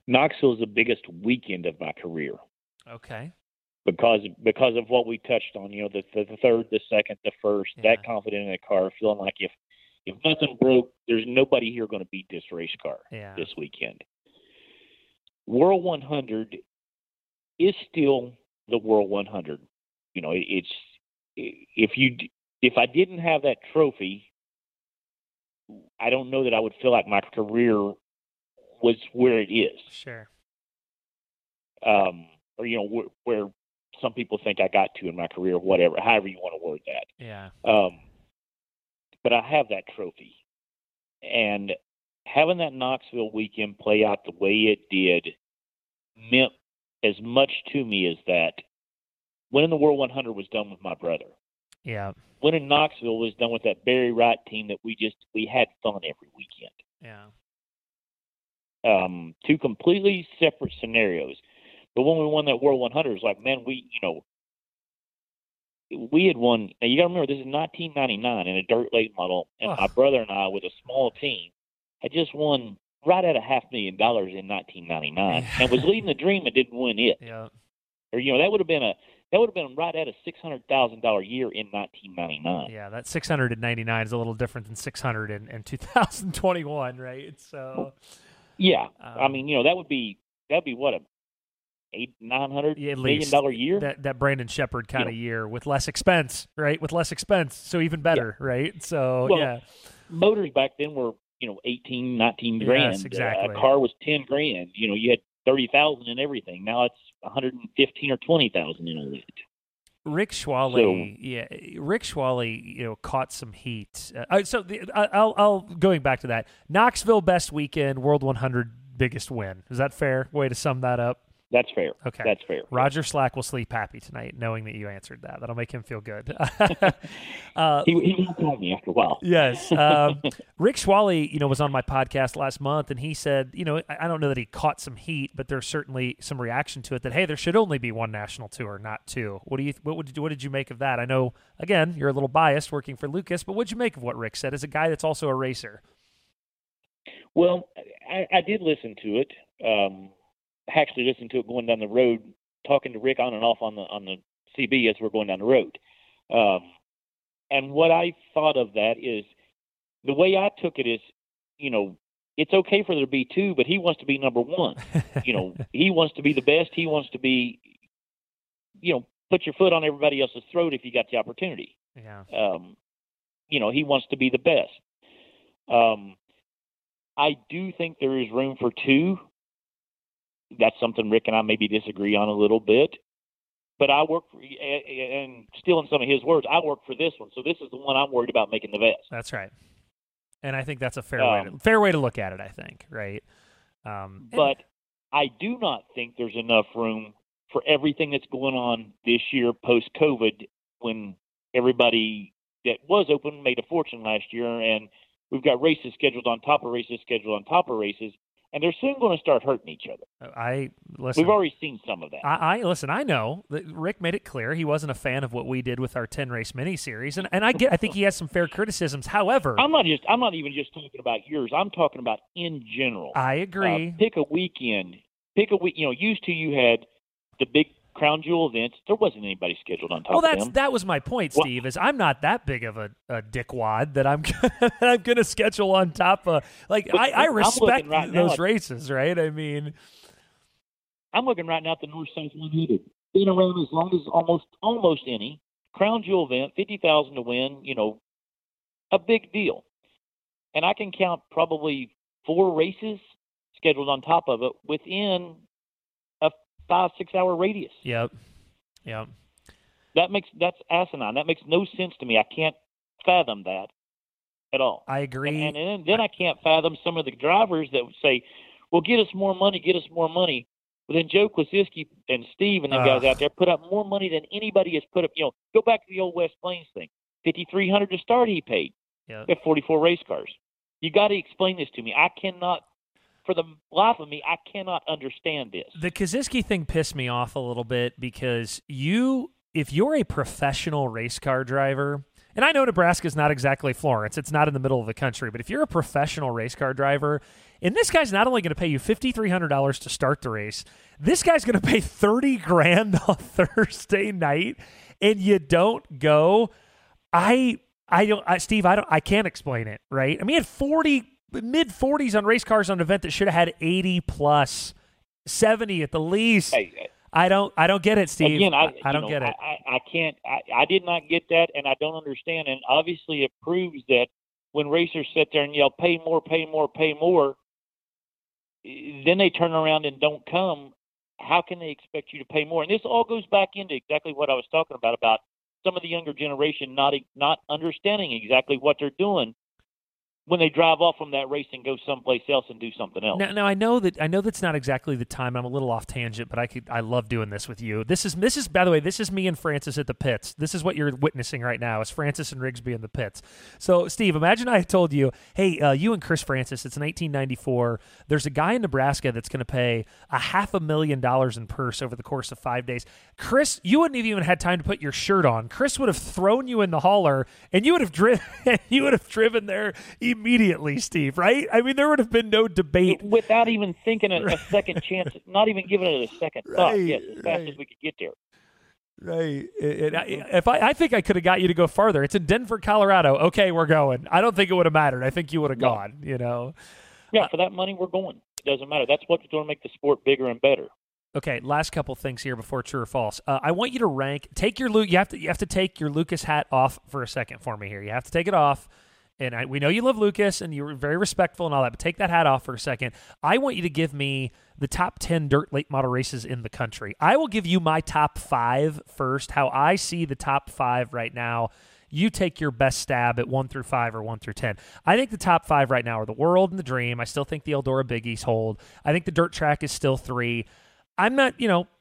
Knoxville is the biggest weekend of my career. Okay. Because of what we touched on, you know, the third, the second, the first, that confident in the car, feeling like if nothing broke, there's nobody here going to beat this race car this weekend. World 100 is still the World 100. You know, if I didn't have that trophy, I don't know that I would feel like my career was where it is. Sure. Or, you know, where some people think I got to in my career, whatever, however you want to word that. Yeah. But I have that trophy. And having that Knoxville weekend play out the way it did meant as much to me as that. Winning the World 100 was done with my brother. Yeah. Winning Knoxville was done with that Barry Wright team that we had fun every weekend. Yeah. Two completely separate scenarios. But when we won that World 100, it was like, man, we had won. Now, you got to remember, this is 1999 in a dirt late model, and my brother and I, with a small team, had just won right at $500,000 in 1999 and was leading the dream and didn't win it. Yeah. Or, you know, that would have been right at a $600,000 year in 1999. Yeah, that 699 is a little different than 600 in 2021, right? So... Yeah, I mean, you know, that'd be what, $800-900 million dollar year. That Brandon Shepard kind of year with less expense, right? With less expense, so even better, right? So motors back then were, you know, 18, 19 grand. Yes, exactly. A car was 10 grand. You know, you had 30,000 in everything. Now it's 115 or 20,000 in all that. Rick Schwally, you know, caught some heat. Going back to that, Knoxville best weekend, World 100 biggest win. Is that fair way to sum that up? That's fair. Okay. That's fair. Roger Slack will sleep happy tonight knowing that you answered that. That'll make him feel good. He won't call me after a while. Yes. Rick Schwally, you know, was on my podcast last month, and he said, you know, I don't know that he caught some heat, but there's certainly some reaction to it that, hey, there should only be one national tour, not two. What did you make of that? I know, again, you're a little biased working for Lucas, but what did you make of what Rick said as a guy that's also a racer? Well, I did listen to it. Actually listened to it going down the road, talking to Rick on and off on the CB as we're going down the road. And what I thought of that is, the way I took it is, you know, it's okay for there to be 2, but he wants to be number 1. You know, he wants to be the best. He wants to be, you know, put your foot on everybody else's throat if you got the opportunity. Yeah. You know, he wants to be the best. I do think there is room for 2. that's something Rick and I maybe disagree on a little bit. But I work for, and stealing some of his words, I work for this one. So this is the one I'm worried about making the best. That's right. And I think that's a fair way to look at it, I think, right? But I do not think there's enough room for everything that's going on this year post-COVID, when everybody that was open made a fortune last year, and we've got races scheduled on top of races scheduled on top of races, and they're soon going to start hurting each other. We've already seen some of that. I know that Rick made it clear he wasn't a fan of what we did with our 10-race mini-series, and I think he has some fair criticisms. However, I'm not even just talking about yours. I'm talking about in general. I agree. Pick a week. You know, used to you had the big crown jewel events. There wasn't anybody scheduled on top of them. That was my point, Steve, is I'm not that big of a dickwad that I'm going to schedule on top of. Like, I respect those races, right? I mean, I'm looking right now at the North-South 100. Been around as long as almost any. Crown jewel event, $50,000 to win, you know, a big deal. And I can count probably 4 races scheduled on top of it within 5-6 hour radius. Yep. That's asinine. That makes no sense to me. I can't fathom that at all. I agree. And then I can't fathom some of the drivers that would say, "Well, get us more money." Well, then Joe Klesinski and Steve and the guys out there put up more money than anybody has put up. You know, go back to the old West Plains thing. $5,300 to start. He paid. Yeah. We have 44 race cars. You got to explain this to me. I cannot. For the life of me, I cannot understand this. The Koziski thing pissed me off a little bit because if you're a professional race car driver, and I know Nebraska's not exactly Florence, it's not in the middle of the country, but if you're a professional race car driver, and this guy's not only going to pay you $5,300 to start the race, this guy's going to pay $30,000 on Thursday night, and you don't go. I can't explain it, right? I mean, at mid-40s on race cars on an event that should have had 80 plus, 70 at the least. Hey, I don't get it, Steve. Again, I don't get it. I did not get that, and I don't understand. And obviously it proves that when racers sit there and yell, pay more, then they turn around and don't come. How can they expect you to pay more? And this all goes back into exactly what I was talking about some of the younger generation not understanding exactly what they're doing when they drive off from that race and go someplace else and do something else. Now I know that's not exactly the time. I'm a little off tangent, but I love doing this with you. This is by the way, this is me and Francis at the pits. This is what you're witnessing right now is Francis and Rigsby in the pits. So Steve, imagine I told you, hey, you and Chris Francis, it's 1994. There's a guy in Nebraska that's going to pay $500,000 in purse over the course of 5 days. Chris, you wouldn't have even had time to put your shirt on. Chris would have thrown you in the hauler, and you would have driven there immediately, Steve, right? I mean, there would have been no debate. Without even thinking a second chance, not even giving it a second thought, yes, as fast as we could get there. Right. I think I could have got you to go farther. It's in Denver, Colorado. Okay, we're going. I don't think it would have mattered. I think you would have gone, you know. Yeah, for that money, we're going. It doesn't matter. That's what's going to make the sport bigger and better. Okay, last couple things here before true or false. I want you to rank, you have to take your Lucas hat off for a second for me here. You have to take it off. And we know you love Lucas, and you're very respectful and all that, but take that hat off for a second. I want you to give me the top 10 dirt late model races in the country. I will give you my top 5 first, how I see the top 5 right now. You take your best stab at 1 through 5 or 1 through 10. I think the top 5 right now are the World and the Dream. I still think the Eldora Biggies hold. I think the dirt track is still 3. I'm not,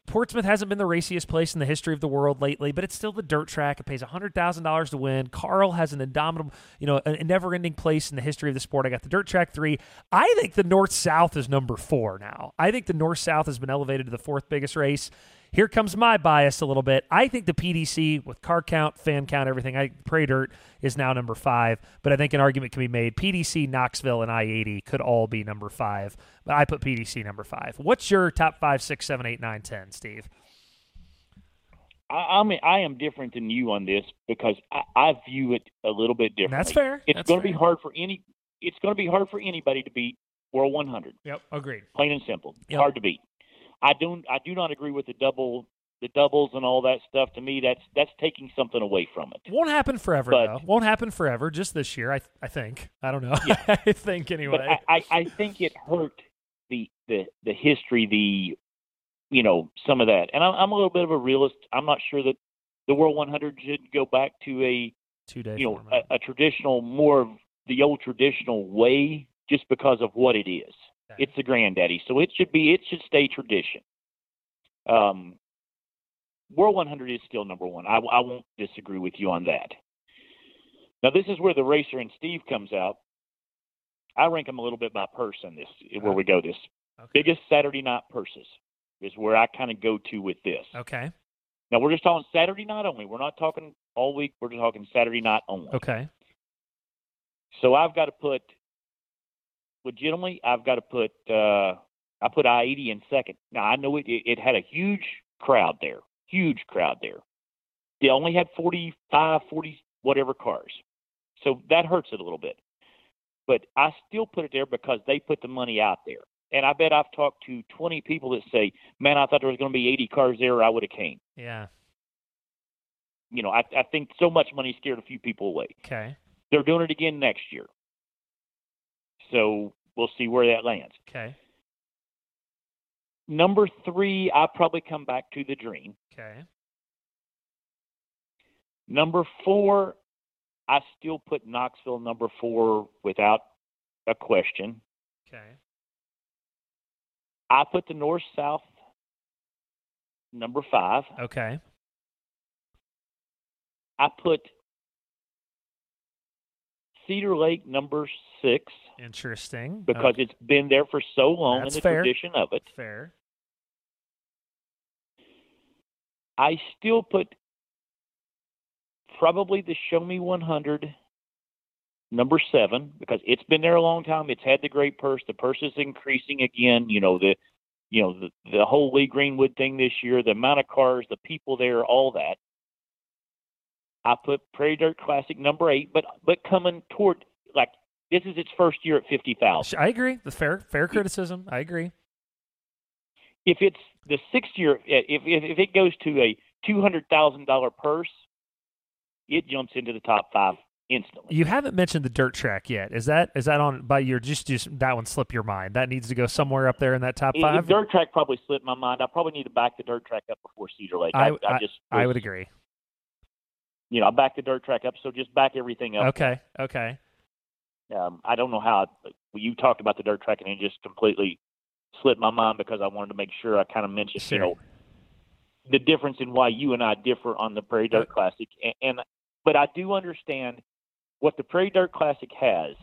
Portsmouth hasn't been the raciest place in the history of the world lately, but it's still the dirt track. It pays $100,000 to win. Carl has an indomitable, a never-ending place in the history of the sport. I got the dirt track 3. I think the North-South is number 4 now. I think the North-South has been elevated to the 4th biggest race. Here comes my bias a little bit. I think the PDC, with car count, fan count, everything, Prairie Dirt is now number 5, but I think an argument can be made. PDC, Knoxville, and I-80 could all be number 5, but I put PDC number 5. What's your top 5, 6, 7, 8, 9, 10, Steve? I am different than you on this because I view it a little bit differently. That's fair. It's going to be hard for anybody to beat World 100. Yep, agreed. Plain and simple. Yep. Hard to beat. I do not agree with the doubles and all that stuff. To me, that's taking something away from it. Won't happen forever, though. Won't happen forever. Just this year, I think. I don't know. Yeah. I think anyway. But I think it hurt the history, the you know, some of that. And I'm a little bit of a realist. I'm not sure that the World 100 should go back to a 2-day, you know, a traditional, more of the old traditional way, just because of what it is. Okay. It's the granddaddy, so it should stay tradition. World 100 is still number one. I won't disagree with you on that. Now, this is where the racer and Steve comes out. I rank them a little bit by person. This is where we go. This biggest Saturday night purses is where I kind of go to with this. Okay. Now, we're just talking Saturday night only. We're not talking all week. We're just talking Saturday night only. Okay. So I've got to put, legitimately, I put I-80 in second. Now, I know it had a huge crowd there. They only had 40 whatever cars. So that hurts it a little bit. But I still put it there because they put the money out there. And I bet I've talked to 20 people that say, man, I thought there was going to be 80 cars there, or I would have came. Yeah. You know, I think so much money scared a few people away. Okay. They're doing it again next year. So we'll see where that lands. Okay. Number three, I'll probably come back to the Dream. Okay. Number four, I still put Knoxville number four without a question. Okay. I put the North-South number five. Okay. I put Cedar Lake number six. Interesting. Because it's been there for so long in the tradition of it. Fair. I still put probably the Show Me 100 number seven, because it's been there a long time. It's had the great purse. The purse is increasing again. You know, the whole Lee Greenwood thing this year, the amount of cars, the people there, all that. I put Prairie Dirt Classic number eight, but coming toward, like, this is its first year at 50,000. I agree. The fair criticism. I agree. If it's the sixth year, if it goes to a $200,000 purse, it jumps into the top five instantly. You haven't mentioned the dirt track yet. Is that on by your just that one slipped your mind? That needs to go somewhere up there in that top five. The dirt track probably slipped my mind. I probably need to back the dirt track up before Cedar Lake. I would agree. You know, I backed the dirt track up, so just back everything up. Okay. I don't know how you talked about the dirt track, and it just completely slipped my mind because I wanted to make sure I kind of mentioned, sure, you know, the difference in why you and I differ on the Prairie Dirt Classic. But I do understand what the Prairie Dirt Classic has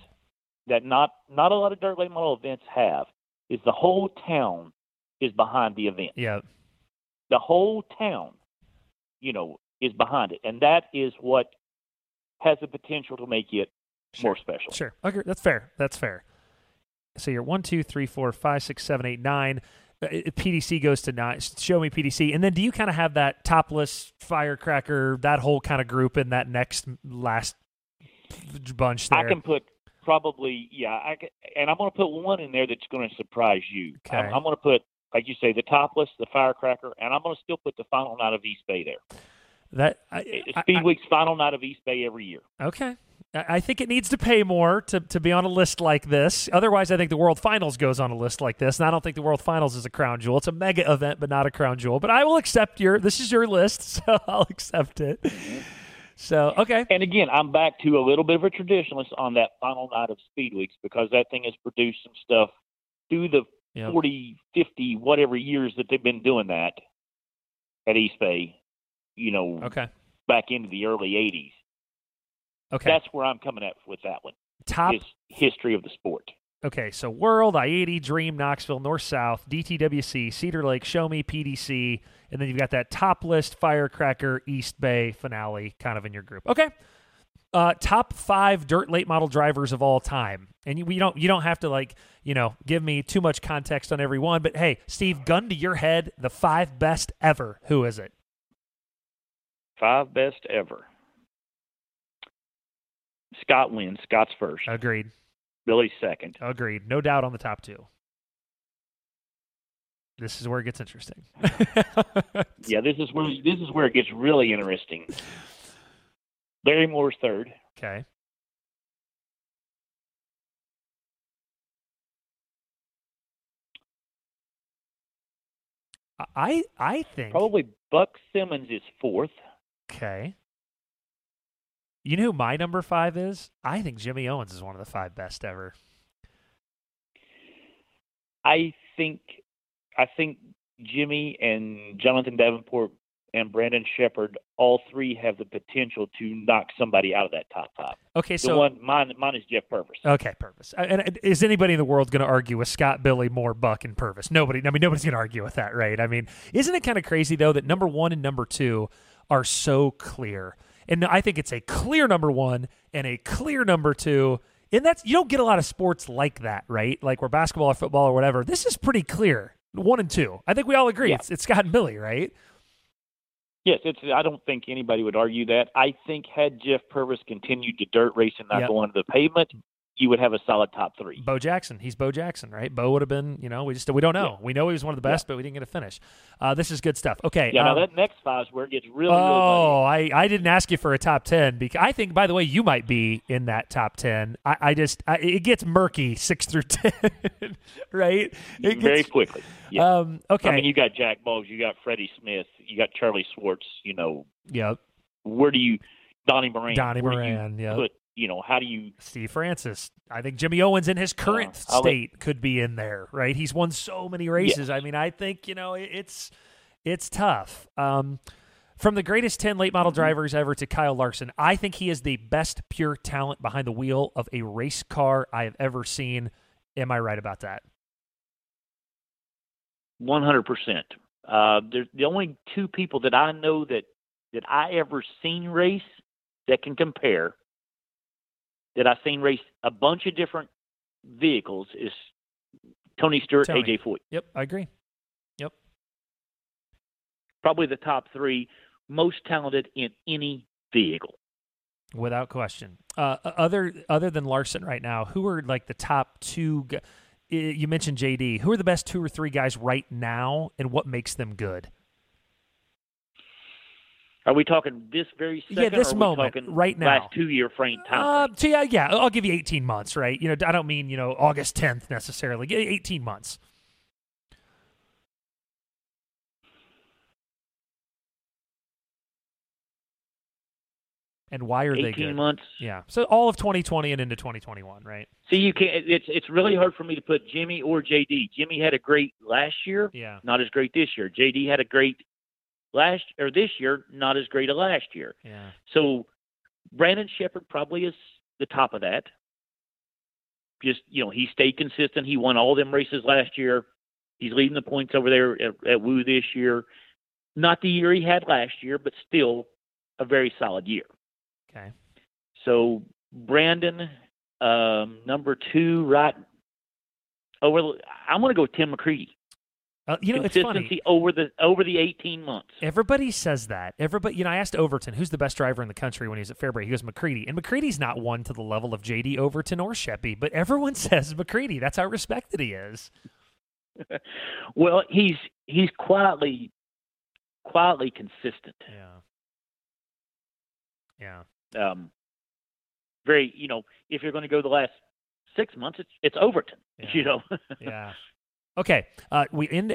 that not a lot of dirt late model events have is the whole town is behind the event. Yeah. The whole town, you know, is behind it, and that is what has the potential to make it more special. Sure. Okay, that's fair. So you're 1, 2, 3, 4, 5, 6, 7, 8, 9. PDC goes to 9. Show Me PDC. And then do you kind of have that Topless, Firecracker, that whole kind of group in that next last bunch there? I can put probably, yeah, and I'm going to put one in there that's going to surprise you. Okay. I'm going to put, like you say, the Topless, the Firecracker, and I'm going to still put the Final Night of East Bay there. Speed Weeks Final Night of East Bay every year. Okay. I think it needs to pay more to be on a list like this. Otherwise, I think the World Finals goes on a list like this, and I don't think the World Finals is a crown jewel. It's a mega event, but not a crown jewel. But I will accept this is your list, so I'll accept it. Mm-hmm. So, okay. And again, I'm back to a little bit of a traditionalist on that Final Night of Speed Weeks because that thing has produced some stuff through the 40, 50, whatever years that they've been doing that at East Bay. You know, back into the early 80s. Okay. That's where I'm coming at with that one. Top history of the sport. Okay, so World, I-80, Dream, Knoxville, North-South, DTWC, Cedar Lake, Show Me, PDC, and then you've got that Top List, Firecracker, East Bay finale kind of in your group. Okay. Top 5 dirt late model drivers of all time. And you don't have to, like, you know, give me too much context on every one, but hey, Steve, gun to your head, the 5 best ever. Who is it? 5 best ever. Scott wins. Scott's first. Agreed. Billy's second. Agreed. No doubt on the top 2. This is where it gets interesting. Yeah, this is where it gets really interesting. Larry Moore's third. Okay. I think probably Buck Simmons is fourth. Okay. You know who my number five is? I think Jimmy Owens is one of the five best ever. I think Jimmy and Jonathan Davenport and Brandon Shepard, all three have the potential to knock somebody out of that top five. Okay, so mine is Jeff Purvis. Okay, Purvis. And is anybody in the world going to argue with Scott, Billy, Moore, Buck, and Purvis? Nobody. I mean, nobody's going to argue with that, right? I mean, isn't it kind of crazy though that number one and number two are so clear? And I think it's a clear number one and a clear number two. And that's, you don't get a lot of sports like that, right? Like where basketball or football or whatever. This is pretty clear. One and two. I think we all agree. Yeah. It's Scott and Billy, right? Yes, I don't think anybody would argue that. I think had Jeff Purvis continued to dirt race and not go onto the pavement, you would have a solid top three. Bo Jackson. He's Bo Jackson, right? Bo would have been, we don't know. Yeah. We know he was one of the best, but we didn't get a finish. This is good stuff. Okay. Yeah, now that next five is where it gets really, really funny. I didn't ask you for a top 10 because I think, by the way, you might be in that top 10. I just it gets murky 6 through 10, right? Very quickly. Yeah. Okay. I mean, you got Jack Bowles, you got Freddie Smith, you got Charlie Swartz, Yep. Where do you, Donnie Moran, yeah. How do you... Steve Francis. I think Jimmy Owens in his current state could be in there, right? He's won so many races. Yes. I mean, I think, it's tough. From the greatest 10 late model drivers ever to Kyle Larson, I think he is the best pure talent behind the wheel of a race car I have ever seen. Am I right about that? 100%. There's the only two people that I know that I ever seen race that can compare, that I've seen race a bunch of different vehicles, is Tony Stewart, AJ Foyt. Yep, I agree. Yep. Probably the top three most talented in any vehicle. Without question. Other than Larson right now, who are like the top two? You mentioned JD. Who are the best two or three guys right now, and what makes them good? Are we talking this very second? Yeah, this moment, right now. Last two-year frame time. So I'll give you 18 months, right? I don't mean August 10th necessarily. 18 months. And why are they good? 18 months. Yeah. So all of 2020 and into 2021, right? See, you can't. It's really hard for me to put Jimmy or JD. Jimmy had a great last year. Yeah. Not as great this year. JD had a great this year, not as great as last year. Yeah. So Brandon Shepard probably is the top of that. Just, he stayed consistent. He won all them races last year. He's leading the points over there at Woo this year. Not the year he had last year, but still a very solid year. Okay. So Brandon, number two, right over. I'm going to go Tim McCready. Consistency, it's funny. Over the 18 months. Everybody says that. Everybody, I asked Overton, who's the best driver in the country when he was at Fairbury? He goes, McCready. And McCready's not one to the level of J.D. Overton or Sheppy, but everyone says McCready. That's how respected he is. Well, he's quietly consistent. Yeah. Yeah. Very, if you're going to go the last 6 months, it's Overton. Yeah. Yeah. Okay, we end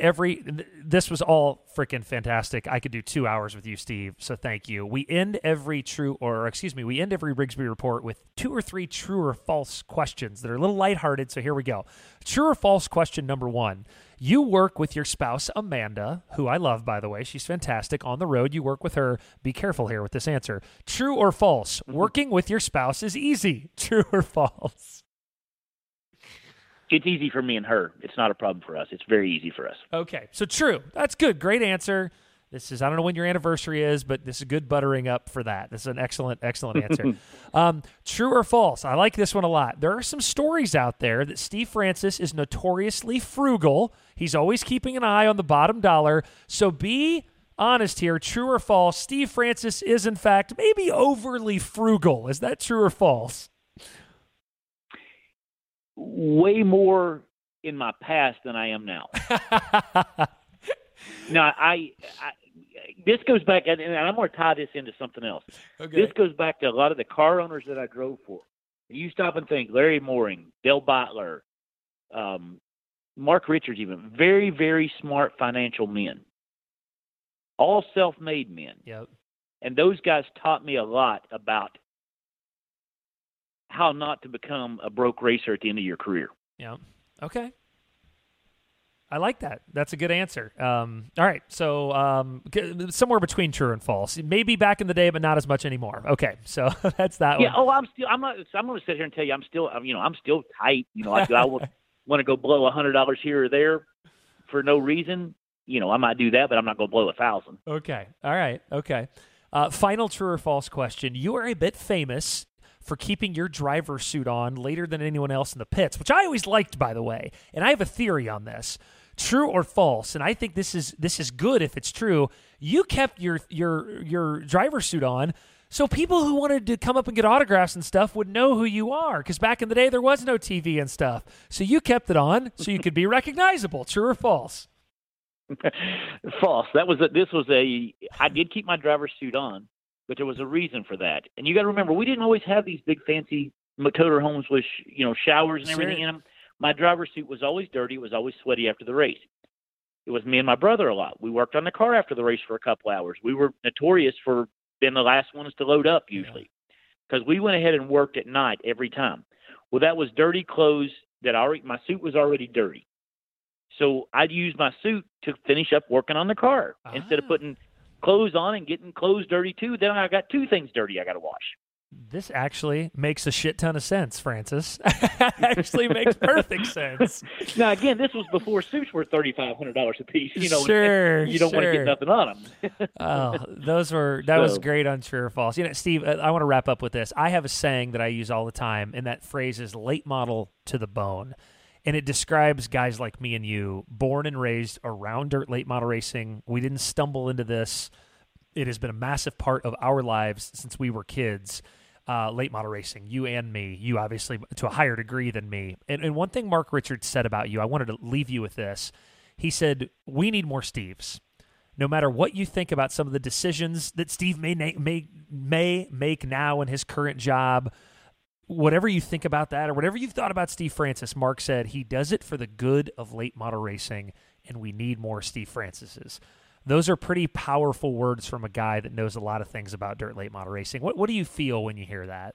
this was all freaking fantastic. I could do 2 hours with you, Steve, so thank you. We end we end every Rigsby Report with two or three true or false questions that are a little lighthearted, so here we go. True or false question number one. You work with your spouse, Amanda, who I love, by the way. She's fantastic. On the road, you work with her. Be careful here with this answer. True or false? Working with your spouse is easy. True or false? It's easy for me and her. It's not a problem for us. It's very easy for us. Okay. So true. That's good. Great answer. This is, I don't know when your anniversary is, but this is good buttering up for that. This is an excellent, excellent answer. True or false? I like this one a lot. There are some stories out there that Steve Francis is notoriously frugal. He's always keeping an eye on the bottom dollar. So be honest here. True or false? Steve Francis is, in fact, maybe overly frugal. Is that true or false? Way more in my past than I am now. No, this goes back, and I'm going to tie this into something else. Okay. This goes back to a lot of the car owners that I drove for. You stop and think, Larry Moring, Dale Butler, Mark Richards even, very, very smart financial men. all self-made men. Yep. And those guys taught me a lot about how not to become a broke racer at the end of your career. Yeah. Okay. I like that. That's a good answer. All right. So somewhere between true and false, maybe back in the day, but not as much anymore. Okay. So that's that. Yeah. One. Oh, I'm going to sit here and tell you, I'm still tight. You know, I want to go blow $100 here or there for no reason. You know, I might do that, but I'm not going to blow 1,000. Okay. All right. Okay. Final true or false question. You are a bit famous for keeping your driver's suit on later than anyone else in the pits, which I always liked, by the way. And I have a theory on this. True or false? And I think this is good if it's true. You kept your driver's suit on so people who wanted to come up and get autographs and stuff would know who you are, because back in the day there was no TV and stuff. So you kept it on so you could be recognizable. True or false? False. I did keep my driver's suit on, but there was a reason for that. And you got to remember, we didn't always have these big fancy motorhomes with, showers and everything in them. My driver's suit was always dirty. It was always sweaty after the race. It was me and my brother a lot. We worked on the car after the race for a couple hours. We were notorious for being the last ones to load up usually, because we went ahead and worked at night every time. Well, that was dirty clothes that my suit was already dirty. So I'd use my suit to finish up working on the car instead of putting clothes on and getting clothes dirty too. Then I got two things dirty I got to wash. This actually makes a shit ton of sense, Francis. Actually makes perfect sense. Now, again, this was before suits were $3,500 a piece. You know, sure, you don't want to get nothing on them. That was great on true or false. You know, Steve, I want to wrap up with this. I have a saying that I use all the time, and that phrase is late model to the bone. And it describes guys like me and you, born and raised around dirt late model racing. We didn't stumble into this. It has been a massive part of our lives since we were kids, late model racing, you and me, you obviously to a higher degree than me. And one thing Mark Richards said about you, I wanted to leave you with this. He said, we need more Steves. No matter what you think about some of the decisions that Steve may make now in his current job, whatever you think about that or whatever you've thought about Steve Francis, Mark said he does it for the good of late model racing, and we need more Steve Francis's. Those are pretty powerful words from a guy that knows a lot of things about dirt late model racing. What do you feel when you hear that?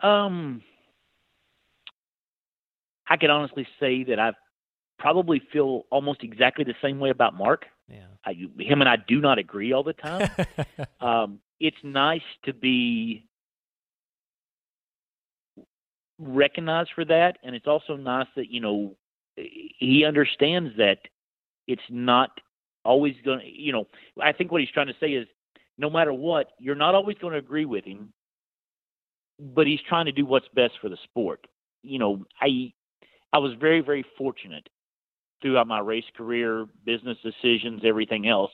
I can honestly say that I probably feel almost exactly the same way about Mark. Yeah. Him and I do not agree all the time. It's nice to be recognized for that, and it's also nice that he understands that it's not always going to, I think what he's trying to say is no matter what, you're not always going to agree with him, but he's trying to do what's best for the sport. I was very, very fortunate throughout my race career, business decisions, everything else,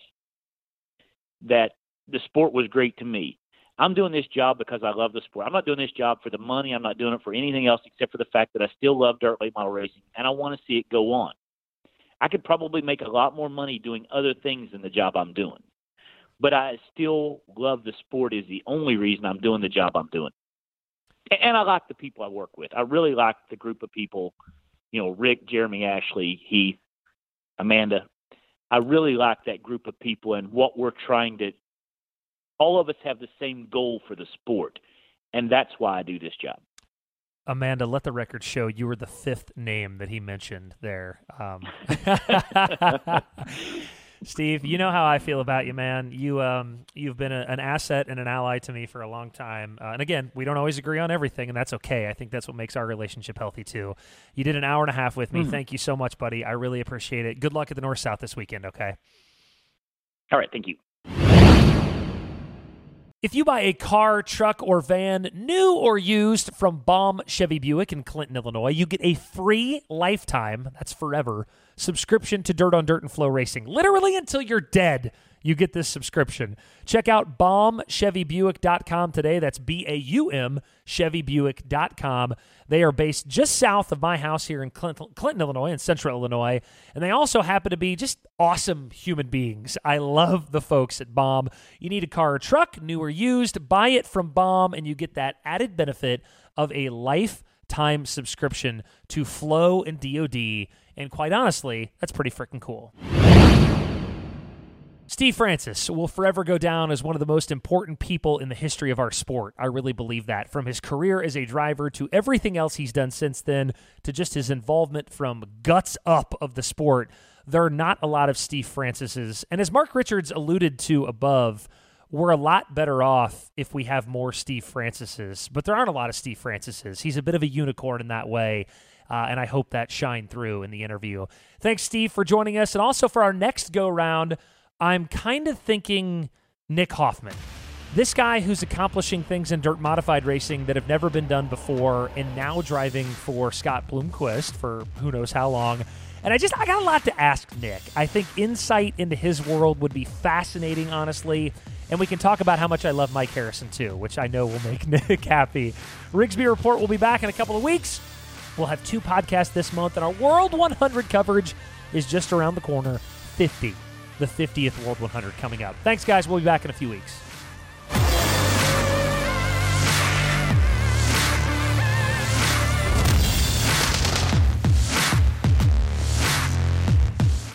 that the sport was great to me. I'm doing this job because I love the sport. I'm not doing this job for the money. I'm not doing it for anything else except for the fact that I still love dirt late model racing, and I want to see it go on. I could probably make a lot more money doing other things than the job I'm doing, but I still love the sport is the only reason I'm doing the job I'm doing. And I like the people I work with. I really like the group of people, Rick, Jeremy, Ashley, Heath, Amanda. I really like that group of people and what we're trying to. All of us have the same goal for the sport, and that's why I do this job. Amanda, let the record show you were the fifth name that he mentioned there. Steve, you know how I feel about you, man. You've been an asset and an ally to me for a long time. And again, we don't always agree on everything, and that's okay. I think that's what makes our relationship healthy, too. You did an hour and a half with me. Thank you so much, buddy. I really appreciate it. Good luck at the North-South this weekend, okay? All right, thank you. If you buy a car, truck, or van, new or used, from Baum Chevy Buick in Clinton, Illinois, you get a free lifetime, that's forever, subscription to Dirt on Dirt and Flow Racing. Literally until you're dead, you get this subscription. Check out BaumChevyBuick.com today. That's BAUM, ChevyBuick.com. They are based just south of my house here in Clinton, Illinois, in central Illinois. And they also happen to be just awesome human beings. I love the folks at Baum. You need a car or truck, new or used, buy it from Baum, and you get that added benefit of a lifetime subscription to Flow and DOD. And quite honestly, that's pretty freaking cool. Steve Francis will forever go down as one of the most important people in the history of our sport. I really believe that. From his career as a driver to everything else he's done since then, to just his involvement from guts up of the sport, there are not a lot of Steve Francis's. And as Mark Richards alluded to above, we're a lot better off if we have more Steve Francis's. But there aren't a lot of Steve Francis's. He's a bit of a unicorn in that way. And I hope that shined through in the interview. Thanks, Steve, for joining us. And also for our next go-round, I'm kind of thinking Nick Hoffman. This guy who's accomplishing things in dirt modified racing that have never been done before, and now driving for Scott Bloomquist for who knows how long. And I got a lot to ask Nick. I think insight into his world would be fascinating, honestly. And we can talk about how much I love Mike Harrison, too, which I know will make Nick happy. Rigsby Report will be back in a couple of weeks. We'll have two podcasts this month, and our World 100 coverage is just around the corner. The 50th World 100 coming up. Thanks, guys. We'll be back in a few weeks.